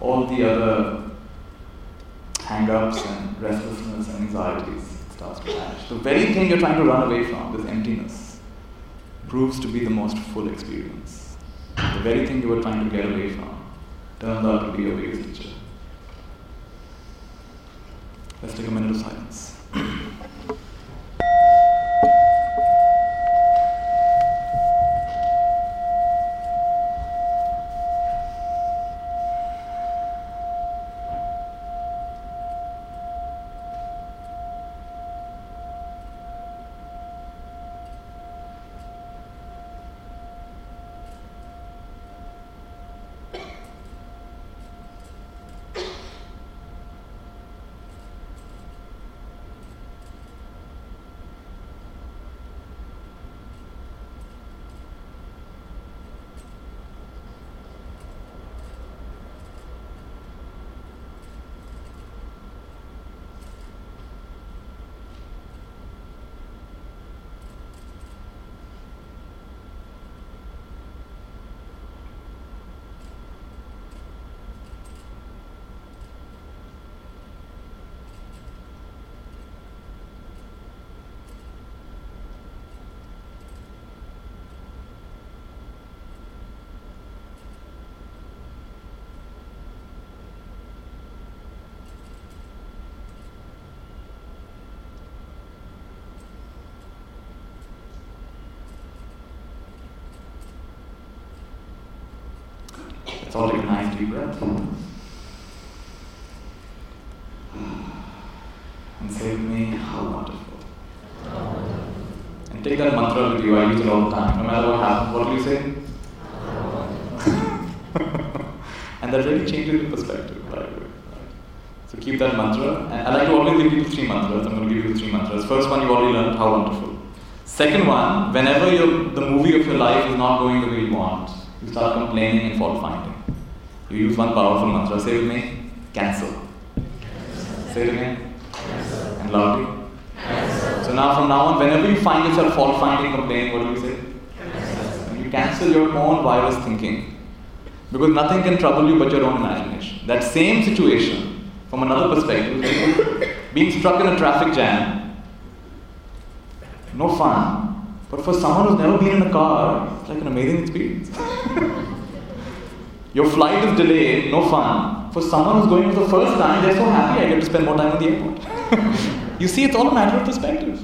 all the other hang-ups and restlessness and anxieties starts to vanish. The very thing you're trying to run away from, this emptiness, proves to be the most full experience. The very thing you were trying to get away from turns out to be your biggest teacher. Let's take a minute of silence. All take a nice deep breath and say with me, how wonderful. And take that mantra with you. I use it all the time. No matter what happens, what do you say? And that really changes the perspective, by the way. So keep that mantra. And I like to always give people three mantras. I'm going to give you three mantras. First one, you've already learned, how wonderful. Second one, whenever the movie of your life is not going the way you want, you start complaining and fault finding. You use one powerful mantra. Say with me, cancel. Say it again. Cancel. and loudly. So now from now on, whenever you find yourself fault-finding, complaining, what do you say? Cancel. You cancel your own virus thinking. Because nothing can trouble you but your own imagination. That same situation, from another perspective, being struck in a traffic jam, no fun. But for someone who's never been in a car, it's like an amazing experience. Your flight is delayed, no fun. For someone who's going for the first time, they're so happy I get to spend more time at the airport. You see, it's all a matter of perspective.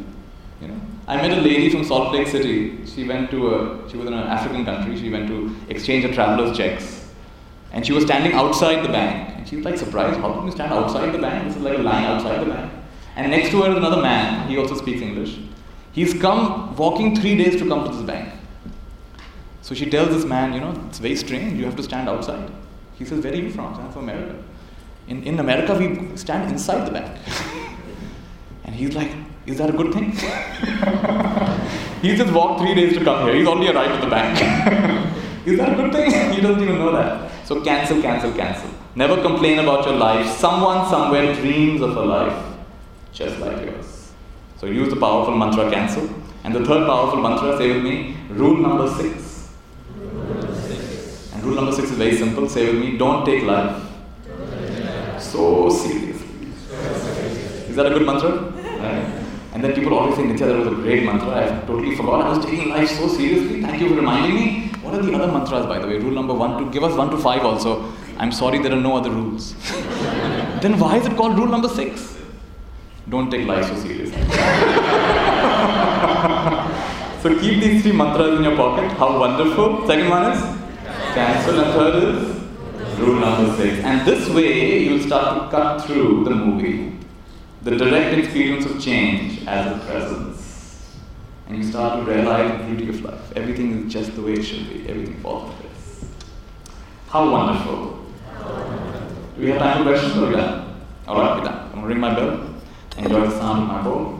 You know, I met a lady from Salt Lake City. She was in an African country. She went to exchange her traveler's checks, and she was standing outside the bank. And she was like surprised, how can you stand outside the bank? This is like a line outside the bank. And next to her is another man. He also speaks English. He's come walking 3 days to come to this bank. So she tells this man, you know, it's very strange. You have to stand outside. He says, where are you from? I'm from America. In America, we stand inside the bank. And he's like, is that a good thing? He just walked 3 days to come here. He's already arrived at the bank. Is that a good thing? He doesn't even know that. So cancel, cancel, cancel. Never complain about your life. Someone somewhere dreams of a life just like yours. So use the powerful mantra cancel. And the third powerful mantra, say with me, rule number 6. And rule number 6 is very simple. Say with me, don't take life so seriously. Is that a good mantra? And then people always say, Nithya, that was a great mantra. I totally forgot. I was taking life so seriously. Thank you for reminding me. What are the other mantras, by the way? Rule number 1, 2. Give us 1 to 5 also. I'm sorry, there are no other rules. Then why is it called rule number 6? Don't take life so seriously. So keep these 3 mantras in your pocket. How wonderful. Second one is cancel. And third is rule number 6. And this way, you'll start to cut through the movie. The direct experience of change as a presence. And you start to realize the beauty of life. Everything is just the way it should be. Everything falls into place. How wonderful. Do we have time for questions or are we done? Alright, we're done. I'm going to ring my bell. Enjoy the sound of my bowl.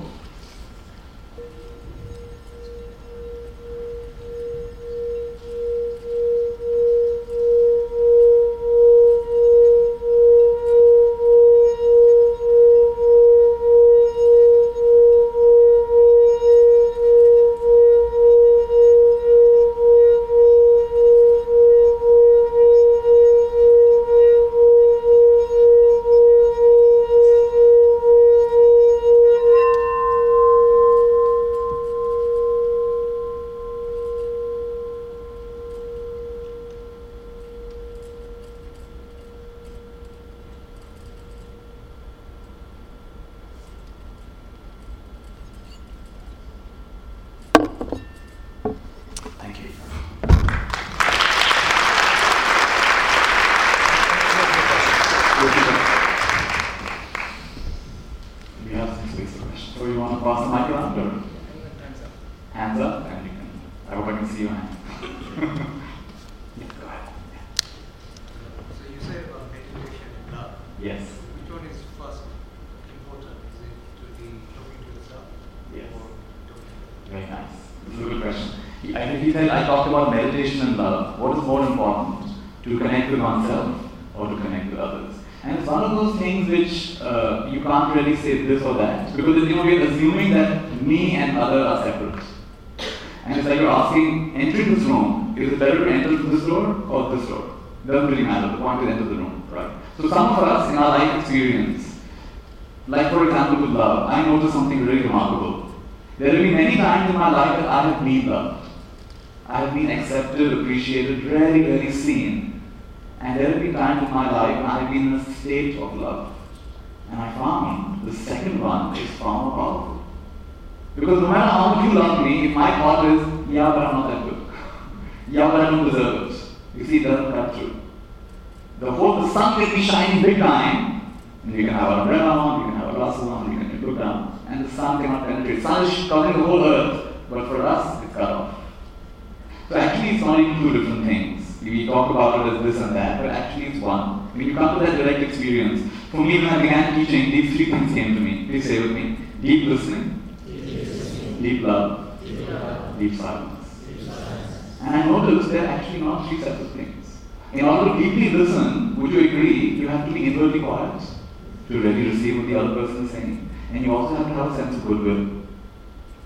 And you also have to have a sense of goodwill.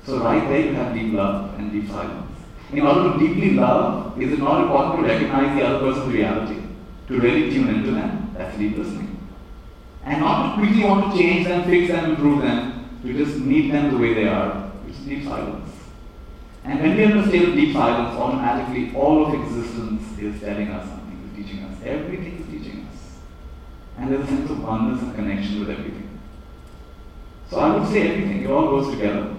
So right there you have deep love and deep silence. In order to deeply love, is it not important to recognize the other person's reality? To really tune into them? That's deep listening. And not to quickly want to change them, fix them, improve them. We just meet them the way they are. It's deep silence. And when we are in a state of deep silence, automatically all of existence is telling us something, is teaching us. Everything is teaching us. And there's a sense of oneness and connection with everything. So I would say everything, it all goes together.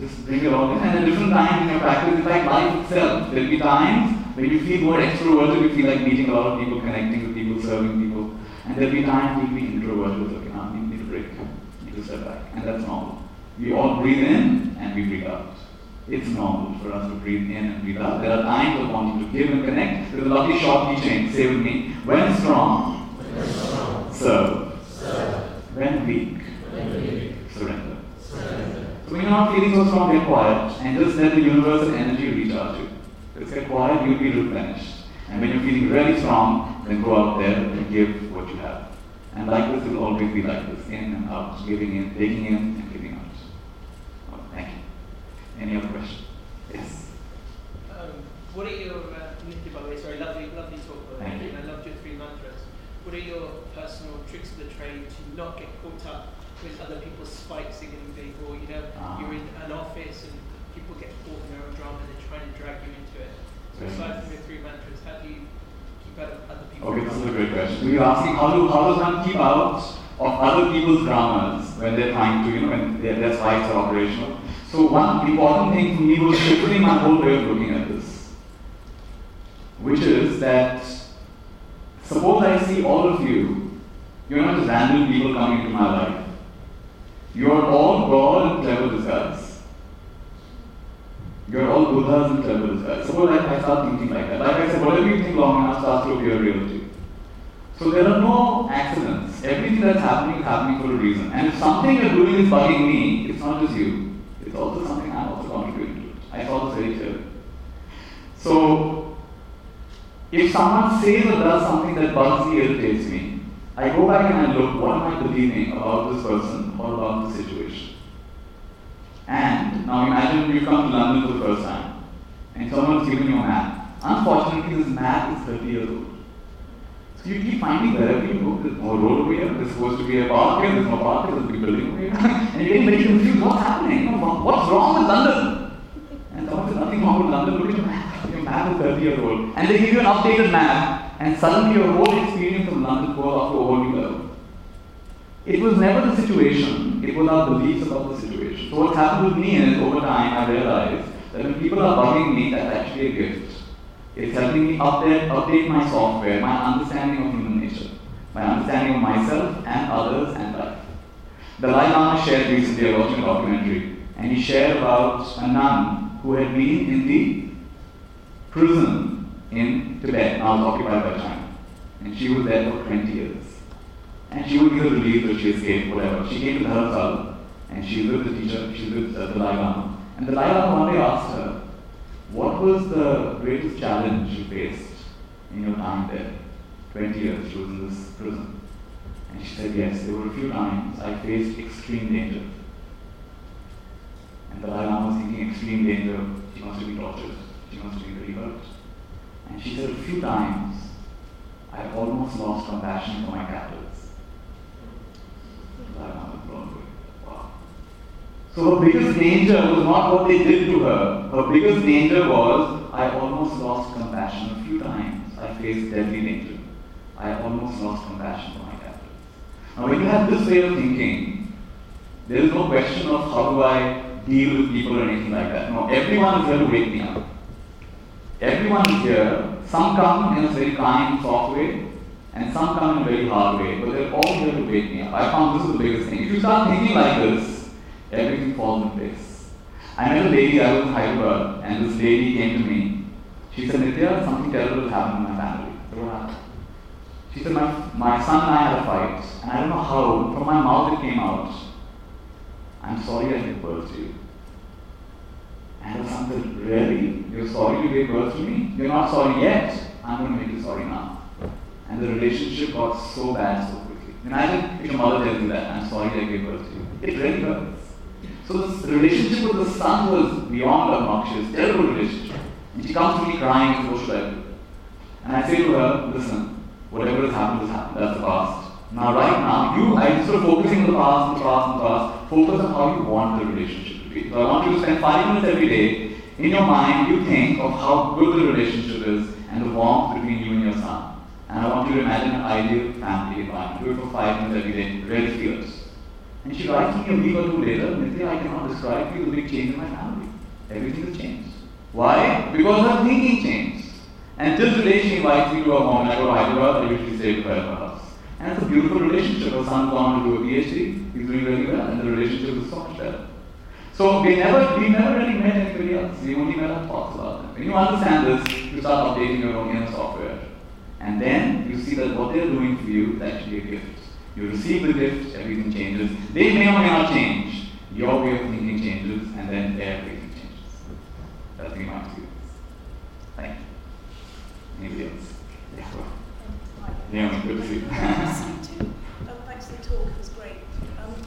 Just bring it all in. And at different times in your practice, in fact, life itself, there'll be times when you feel more extroverted, you feel like meeting a lot of people, connecting with people, serving people. And there'll be times you'll be introverted, okay, now you need a break, you need to step back. And that's normal. We all breathe in and we breathe out. It's normal for us to breathe in and breathe out. There are times of wanting to give and connect. There's a lovely short teaching, say with me, when strong, serve. When weak, surrender. So when you're not feeling so strong, get quiet and just let the universal energy reach out to you. Just get quiet, you'll be replenished. And when you're feeling really strong, then go out there and give what you have. And like this, it will always be like this, in and out, giving in, taking in, and giving out. Well, thank you. Any other questions? Yes? What are your, Nithya, by the way, sorry, lovely talk, thank you. I loved your 3 mantras. What are your personal tricks of the trade to not get caught up with other people's spikes again, or you know, you're in an office and people get caught in their own drama and they're trying to drag you into it. So aside from your 3 mantras, how do you keep out of other people's drama? Okay, this is a great question. We were asking how does one keep out of other people's dramas when they're trying to, you know, when their spikes are operational. So one important thing for me was shifting my whole way of looking at this, which is that suppose I see all of you, you're not just random people coming into my life. You are all God in clever disguise. You are all Buddhas in clever disguise. Suppose I start thinking like that. Like I said, whatever you think long enough starts to appear reality. So there are no accidents. Everything that's happening is happening for a reason. And if something you're doing is bugging me, it's not just you. It's also something I'm also contributing to. I saw this very clearly. So if someone says or does something that bugs me, irritates me, I go back and I look, what am I believing about this person or about the situation? And now imagine you come to London for the first time and someone's given you a map. Unfortunately, this map is 30 years old. So you keep finding wherever you go, there's no road over here, there's supposed to be a park here, there's no park here, there's a big building over here. And you're getting very confused, what's happening? What's wrong with London? And someone says, nothing wrong with London, look at your map. Your map is 30 years old. And they give you an updated map. And suddenly your whole experience of London goes off to a whole new level. It was never the situation, it was our beliefs about the situation. So what's happened with me is, over time I realized that when people are bugging me, that's actually a gift. It's helping me update my software, my understanding of human nature, my understanding of myself and others and life. Dalai Lama shared recently, I watched a documentary, and he shared about a nun who had been in the prison in Tibet, now was occupied by China. And she was there for 20 years. And she would be relieved that she escaped, whatever. She came to Dharamsala, and she was with the teacher, she was with the Dalai Lama. And the Dalai Lama one day asked her, what was the greatest challenge you faced in your time there? 20 years she was in this prison. And she said, yes, there were a few times I faced extreme danger. And the Dalai Lama was thinking, extreme danger, she must have been tortured, she must have been reversed. And she said, a few times, I almost lost compassion for my captives. Wow. So her biggest danger was not what they did to her. Her biggest danger was, I almost lost compassion. A few times, I faced deadly danger. I almost lost compassion for my captives. Now when you have this way of thinking, there is no question of how do I deal with people or anything like that. No, everyone is here to wake me up. Everyone is here. Some come in a very kind, soft way, and some come in a very hard way, but they're all here to wake me up. I found this is the biggest thing. If you start thinking like this, everything falls in place. I met a lady, I was in Hyderabad, and this lady came to me. She said, Nithya, something terrible happened in my family. What happened? She said, my son and I had a fight, and I don't know how, from my mouth it came out. I'm sorry I gave birth to you. And the son said, really? You're sorry you gave birth to me? You're not sorry yet. I'm going to make you sorry now. And the relationship got so bad so quickly. Imagine if your mother tells you that, I'm sorry I gave birth to you. It really hurts. So this relationship with the son was beyond obnoxious, terrible relationship. And she comes to me crying, what should I do? And I say to her, listen, whatever has happened, that's the past. Now right now, I'm sort of focusing on the past, focus on how you want the relationship to be. So I want you to spend 5 minutes every day, in your mind, you think of how good the relationship is and the warmth between you and your son. And I want you to imagine an ideal family environment. Do it for 5 minutes every day, really feel it. And she writes me a week or two later, Nithya, I cannot describe to you the big change in my family. Everything has changed. Why? Because her thinking changed. And till today, she invites me to her home. I go to Hyderabad, I usually stay with her at her house. And it's a beautiful relationship. Her son's gone to do a PhD, he's doing really well, and the relationship is so much better. So we never really met anybody else. We only met our thoughts about them. When you understand this, you start updating your own inner software. And then you see that what they're doing for you is actually a gift. You receive the gift, everything changes. They may or may not change. Your way of thinking changes, and then everything changes. That's the amount of you. Thank you. Anybody else? Yeah. Yeah, good to see you. Thanks for the talk, it was great.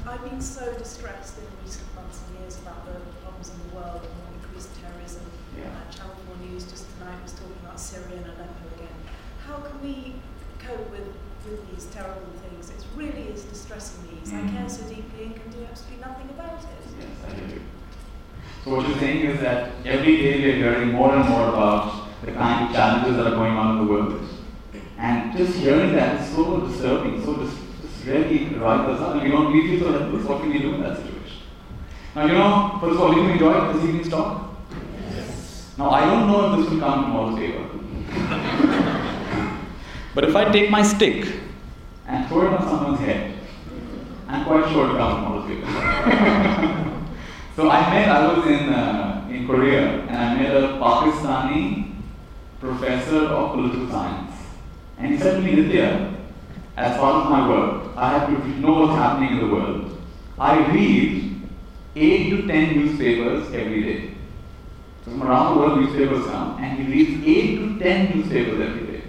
I've been so distressed in recent months and years about the problems in the world and the increased terrorism. Yeah. Channel 4 News just tonight was talking about Syria and Aleppo again. How can we cope with these terrible things? It really is distressing me. Mm-hmm. I care so deeply and can do absolutely nothing about it. Yes, I do. So what you're saying is that every day we're hearing more and more about the kind of challenges that are going on in the world. And just hearing that is so disturbing, so just really right us up. We feel so helpless. What can we do in that situation? Now first of all, did you enjoy this evening's talk? Yes. Now I don't know if this will come tomorrow's paper. But if I take my stick and throw it on someone's head, I'm quite sure to come tomorrow's paper. So I was in Korea, and I met a Pakistani professor of political science. And he said to me, Nithya, as part of my work, I have to know what's happening in the world. I read 8 to 10 newspapers every day. So from around the world, newspapers come, and he reads 8 to 10 newspapers every day.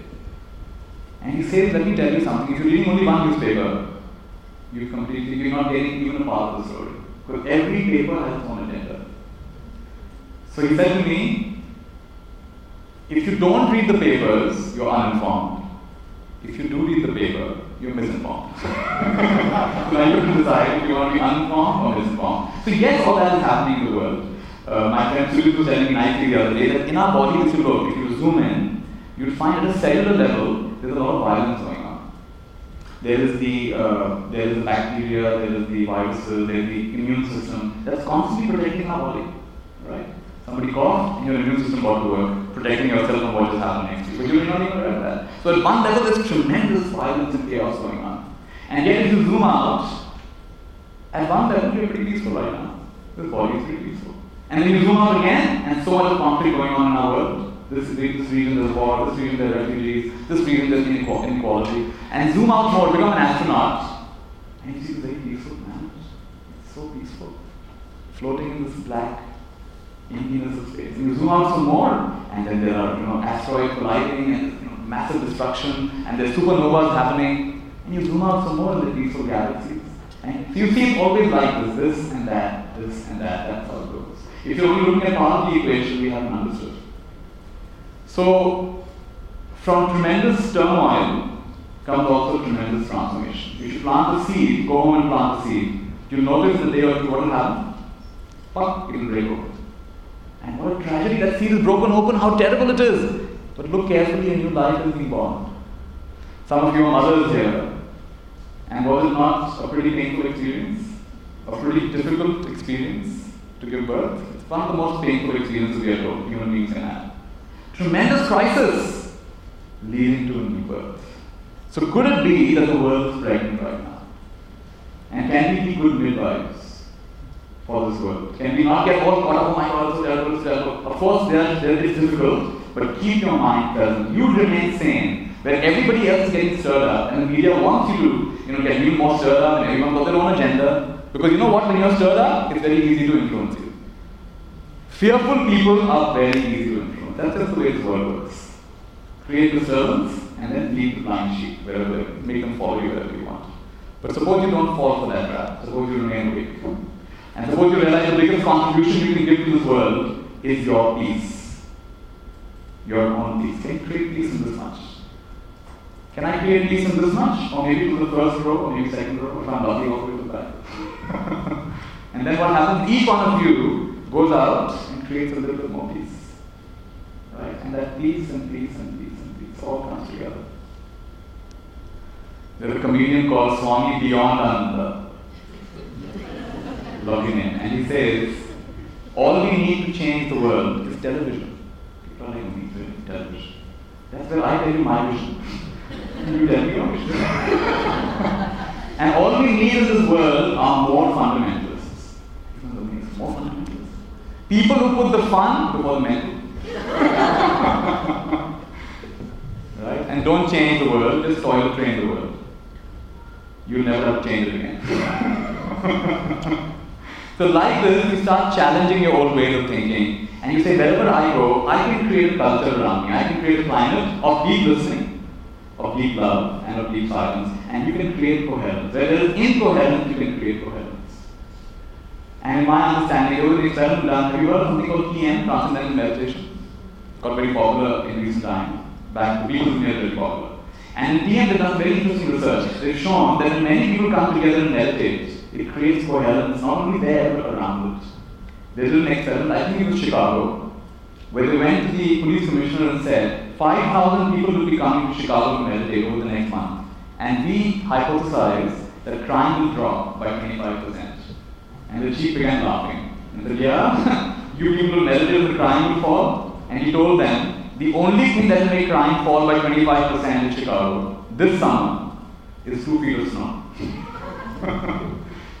And he says, let me tell you something, if you're reading only one newspaper, you're not getting even a part of the story. Because every paper has its own agenda. So he said to me, if you don't read the papers, you're uninformed. If you do read the paper, you're misinformed. So now you have to decide if you want to be uninformed or misinformed. So yes, all that is happening in the world. My friend Sulu was telling me nicely the other day that in our body, if you look, if you zoom in, you'll find at a cellular level, there's a lot of violence going on. There is the bacteria, there is the viruses, there is the immune system that's constantly protecting our body, right? Somebody coughed, and your immune system got to work, protecting yourself from what is happening next to you. But you will not even realize that. So at one level, there's tremendous violence and chaos going on. And yet, if you zoom out, at one level, you're pretty peaceful right now. This body is pretty peaceful. And then you zoom out again, and so much conflict going on in our world. This region there's war, this region there's refugees, this region there's inequality. And zoom out more, become an astronaut. And you see this very peaceful planet. It's so peaceful. Floating in this black emptiness of space. And you zoom out some more, and then there are asteroids colliding and massive destruction, and there's supernovas happening. And you zoom out some more in the peaceful galaxies. And so you see it always like this and that, this and that, that's how it goes. If you're only looking at part of the equation, we haven't understood. So, from tremendous turmoil comes also tremendous transformation. You should plant the seed, go home and plant the seed. You'll notice the day or two what will happen. Pop, it will break open. And what a tragedy, that seed is broken open, how terrible it is. But look carefully, a new life is being born. Some of you are mothers here. And was it not a pretty painful experience? A pretty difficult experience to give birth? It's one of the most painful experiences we are told human beings can have. Tremendous crisis leading to a new birth. So could it be that the world is pregnant right now? And can we be good midwives for this world? Can we not get all caught up, oh my God, it's terrible, it's terrible. Of course, there is difficult, but keep your mind present. You remain sane. When everybody else is getting stirred up, and the media wants you to get you more stirred up, and everyone got their own agenda. Because you know what, when you're stirred up, it's very easy to influence you. Fearful people are very easy to influence. That's just the way this world works. Create the servants and then lead the blind sheep wherever, make them follow you wherever you want. But suppose you don't fall for that trap. Suppose you remain awake. And suppose you realize the biggest contribution you can give to this world is your peace. Your own peace. Can you create peace in this much? Can I create peace in this much? Or maybe to the first row, or maybe second row, if I'm lucky, all the way to the back. And then what happens? Each one of you goes out and creates a little bit more peace. Right? And that peace and peace and peace and peace all comes together. There's a comedian called Swami Beyond Ananda. Love your name. And he says, all we need to change the world is television. People are like, we need television. That's where I tell you my vision. And you tell me your vision. And all we need in this world are more fundamentalists. More fundamentalists. People who put the fun before the mental. Right? And don't change the world, just toilet train the world. You'll never have to change it again. So like this, you start challenging your old ways of thinking, and you say, wherever I go, I can create a culture around me. I can create a climate of deep listening, of deep love, and of deep silence. And you can create coherence. Where there is incoherence, you can create coherence. And in my understanding, over the experiment done, have you heard of something called TM, Transcendental Meditation? Got very popular in recent times. Back to people near the popular. And in TM, they've done very interesting research. They've shown that when many people come together and meditate, it creates coherence not only there but around it. They did an experiment, I think it was Chicago, where they went to the police commissioner and said, 5,000 people will be coming to Chicago to meditate over the next month. And we hypothesize that crime will drop by 25%. And the chief began laughing. And said, yeah, you people will meditate, the crime will fall. And he told them, the only thing that will make crime fall by 25% in Chicago this summer is 2 feet of snow.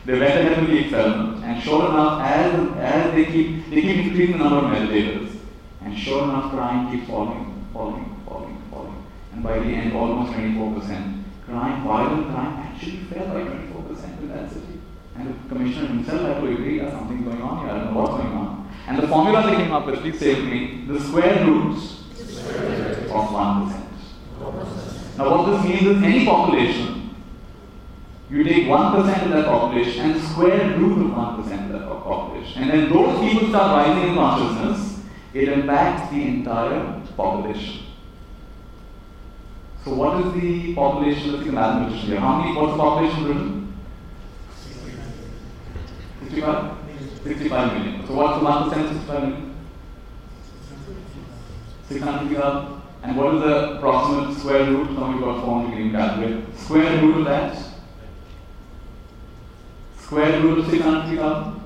They went ahead with the experiment, and sure enough, as they keep increasing the number of meditators, and sure enough, crime keeps falling, falling, falling, falling. And by the end, almost 24%. Crime, violent crime, actually fell by 24% in that city. And the commissioner himself had to agree, there's something going on here, I don't know what's going on. And the formula they came up with, please save me, the square root of 1%. Now what this means is any population, you take 1% of that population and the square root of 1% of that population. And then those people start rising in consciousness, it impacts the entire population. So what is the population that's in mathematician here? How many, what's the population written? 65? 65 million. So what's the 1% of 65 million? 600,000. And what is the approximate square root? Now we've got 400 million calculated. Square root of that? Square root of 600,000?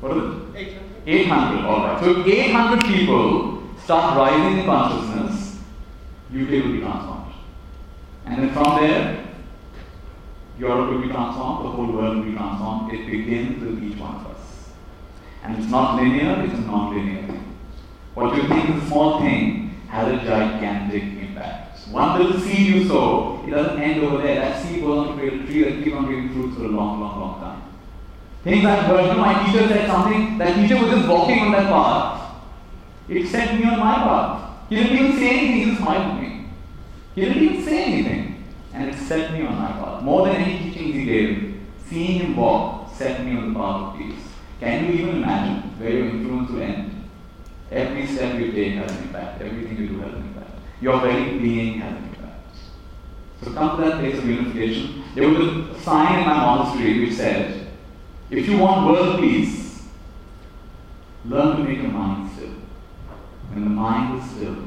What is it? 800. Alright. So if 800 people start rising in consciousness, UK will be transformed. And then from there, Europe will be transformed, the whole world will be transformed. It begins with each one of us. And it's not linear, it's a non-linear thing. What you think is a small thing has a gigantic impact. One little seed you sow, it doesn't end over there. That seed goes on to create a tree that keeps on giving fruits for a long, long, long time. Things I've heard, you know, my teacher said something, that teacher was just walking on that path. It set me on my path. He didn't even say anything, he just smiled at me. He didn't even say anything. And it set me on my path. More than any teachings he gave, seeing him walk set me on the path of peace. Can you even imagine where your influence will end? Every step you take has an impact. Everything you do has an impact. Your very being has an impact. So come to that place of unification. There was a sign in my monastery which said, if you want world peace, learn to make your mind still. When the mind is still,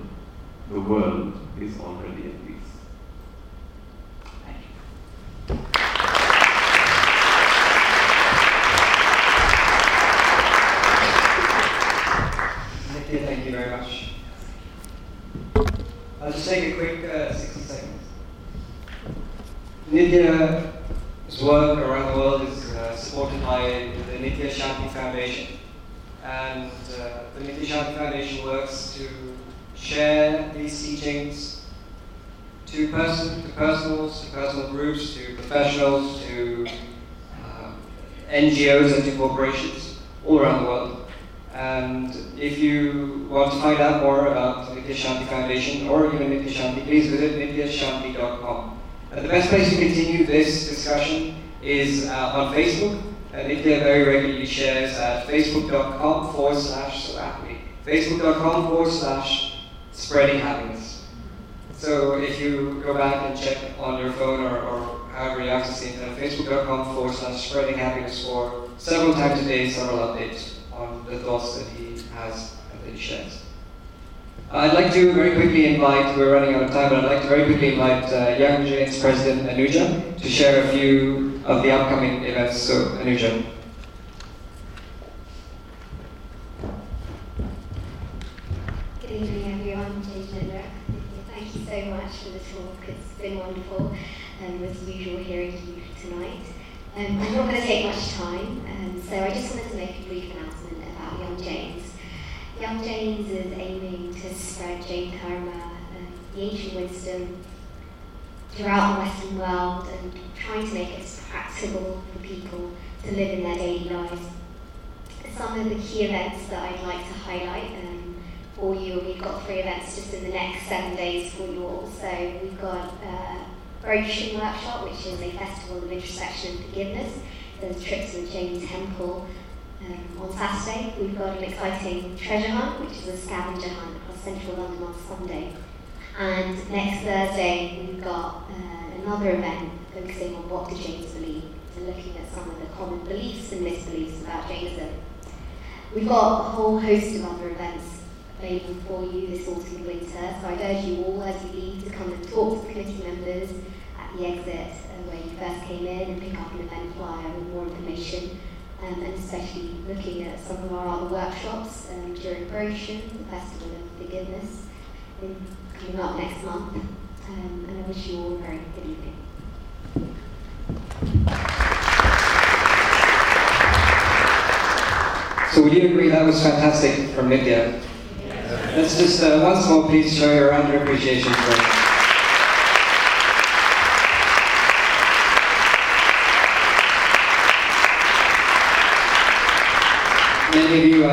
the world is already at peace. Thank you very much. I'll just take a quick 60 seconds. Nithya's work around the world is supported by the Nithya Shanti Foundation. And the Nithya Shanti Foundation works to share these teachings to personals, to personal groups, to professionals, to NGOs and to corporations all around the world. And if you want to find out more about the Nithya Shanti Foundation or even Nithya Shanti, please visit nithya-shanti.com. And the best place to continue this discussion is on Facebook. Nithya very regularly shares at facebook.com/spreading happiness. So if you go back and check on your phone or however you access the internet, facebook.com/spreading happiness for several times a day, several updates on the thoughts that he has and that he shares. I'd like to very quickly invite, we're running out of time, but I'd like to very quickly invite Young James President Anuja to share a few of the upcoming events. So, Anuja. Good evening, everyone. Thank you so much for the talk. It's been wonderful, as usual, hearing you tonight. I'm not going to take much time, so I just wanted to make a brief announcement about Young James. Young James is aiming to spread Jain Dharma, the ancient wisdom, throughout the Western world, and trying to make it practicable for people to live in their daily lives. Some of the key events that I'd like to highlight for you, we've got 3 events just in the next 7 days for you all. So we've got a Roshan workshop, which is a festival of introspection and forgiveness. There's a trip to the Jain temple. On Saturday, we've got an exciting treasure hunt, which is a scavenger hunt across central London on Sunday. And next Thursday, we've got another event focusing on what the Jains believe, and looking at some of the common beliefs and misbeliefs about Jainism. We've got a whole host of other events available for you this autumn and winter, so I'd urge you all as you leave to come and talk to the committee members at the exit where you first came in, and pick up an event flyer with more information. And especially looking at some of our other workshops during Roshan, the Festival of Forgiveness, coming up next month. And I wish you all a very good evening. So would you agree that was fantastic from Nithya? Yes. Let's just once more please show your round of appreciation for many of you, I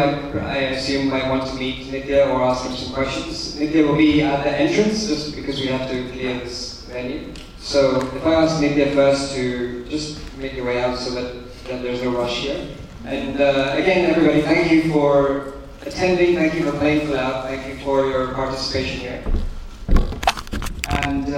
assume, might want to meet Nithya or ask him some questions. Nithya will be at the entrance, just because we have to clear this venue. So if I ask Nithya first to just make your way out so that there's no rush here. And again, everybody, thank you for attending, thank you for playing full out, thank you for your participation here. And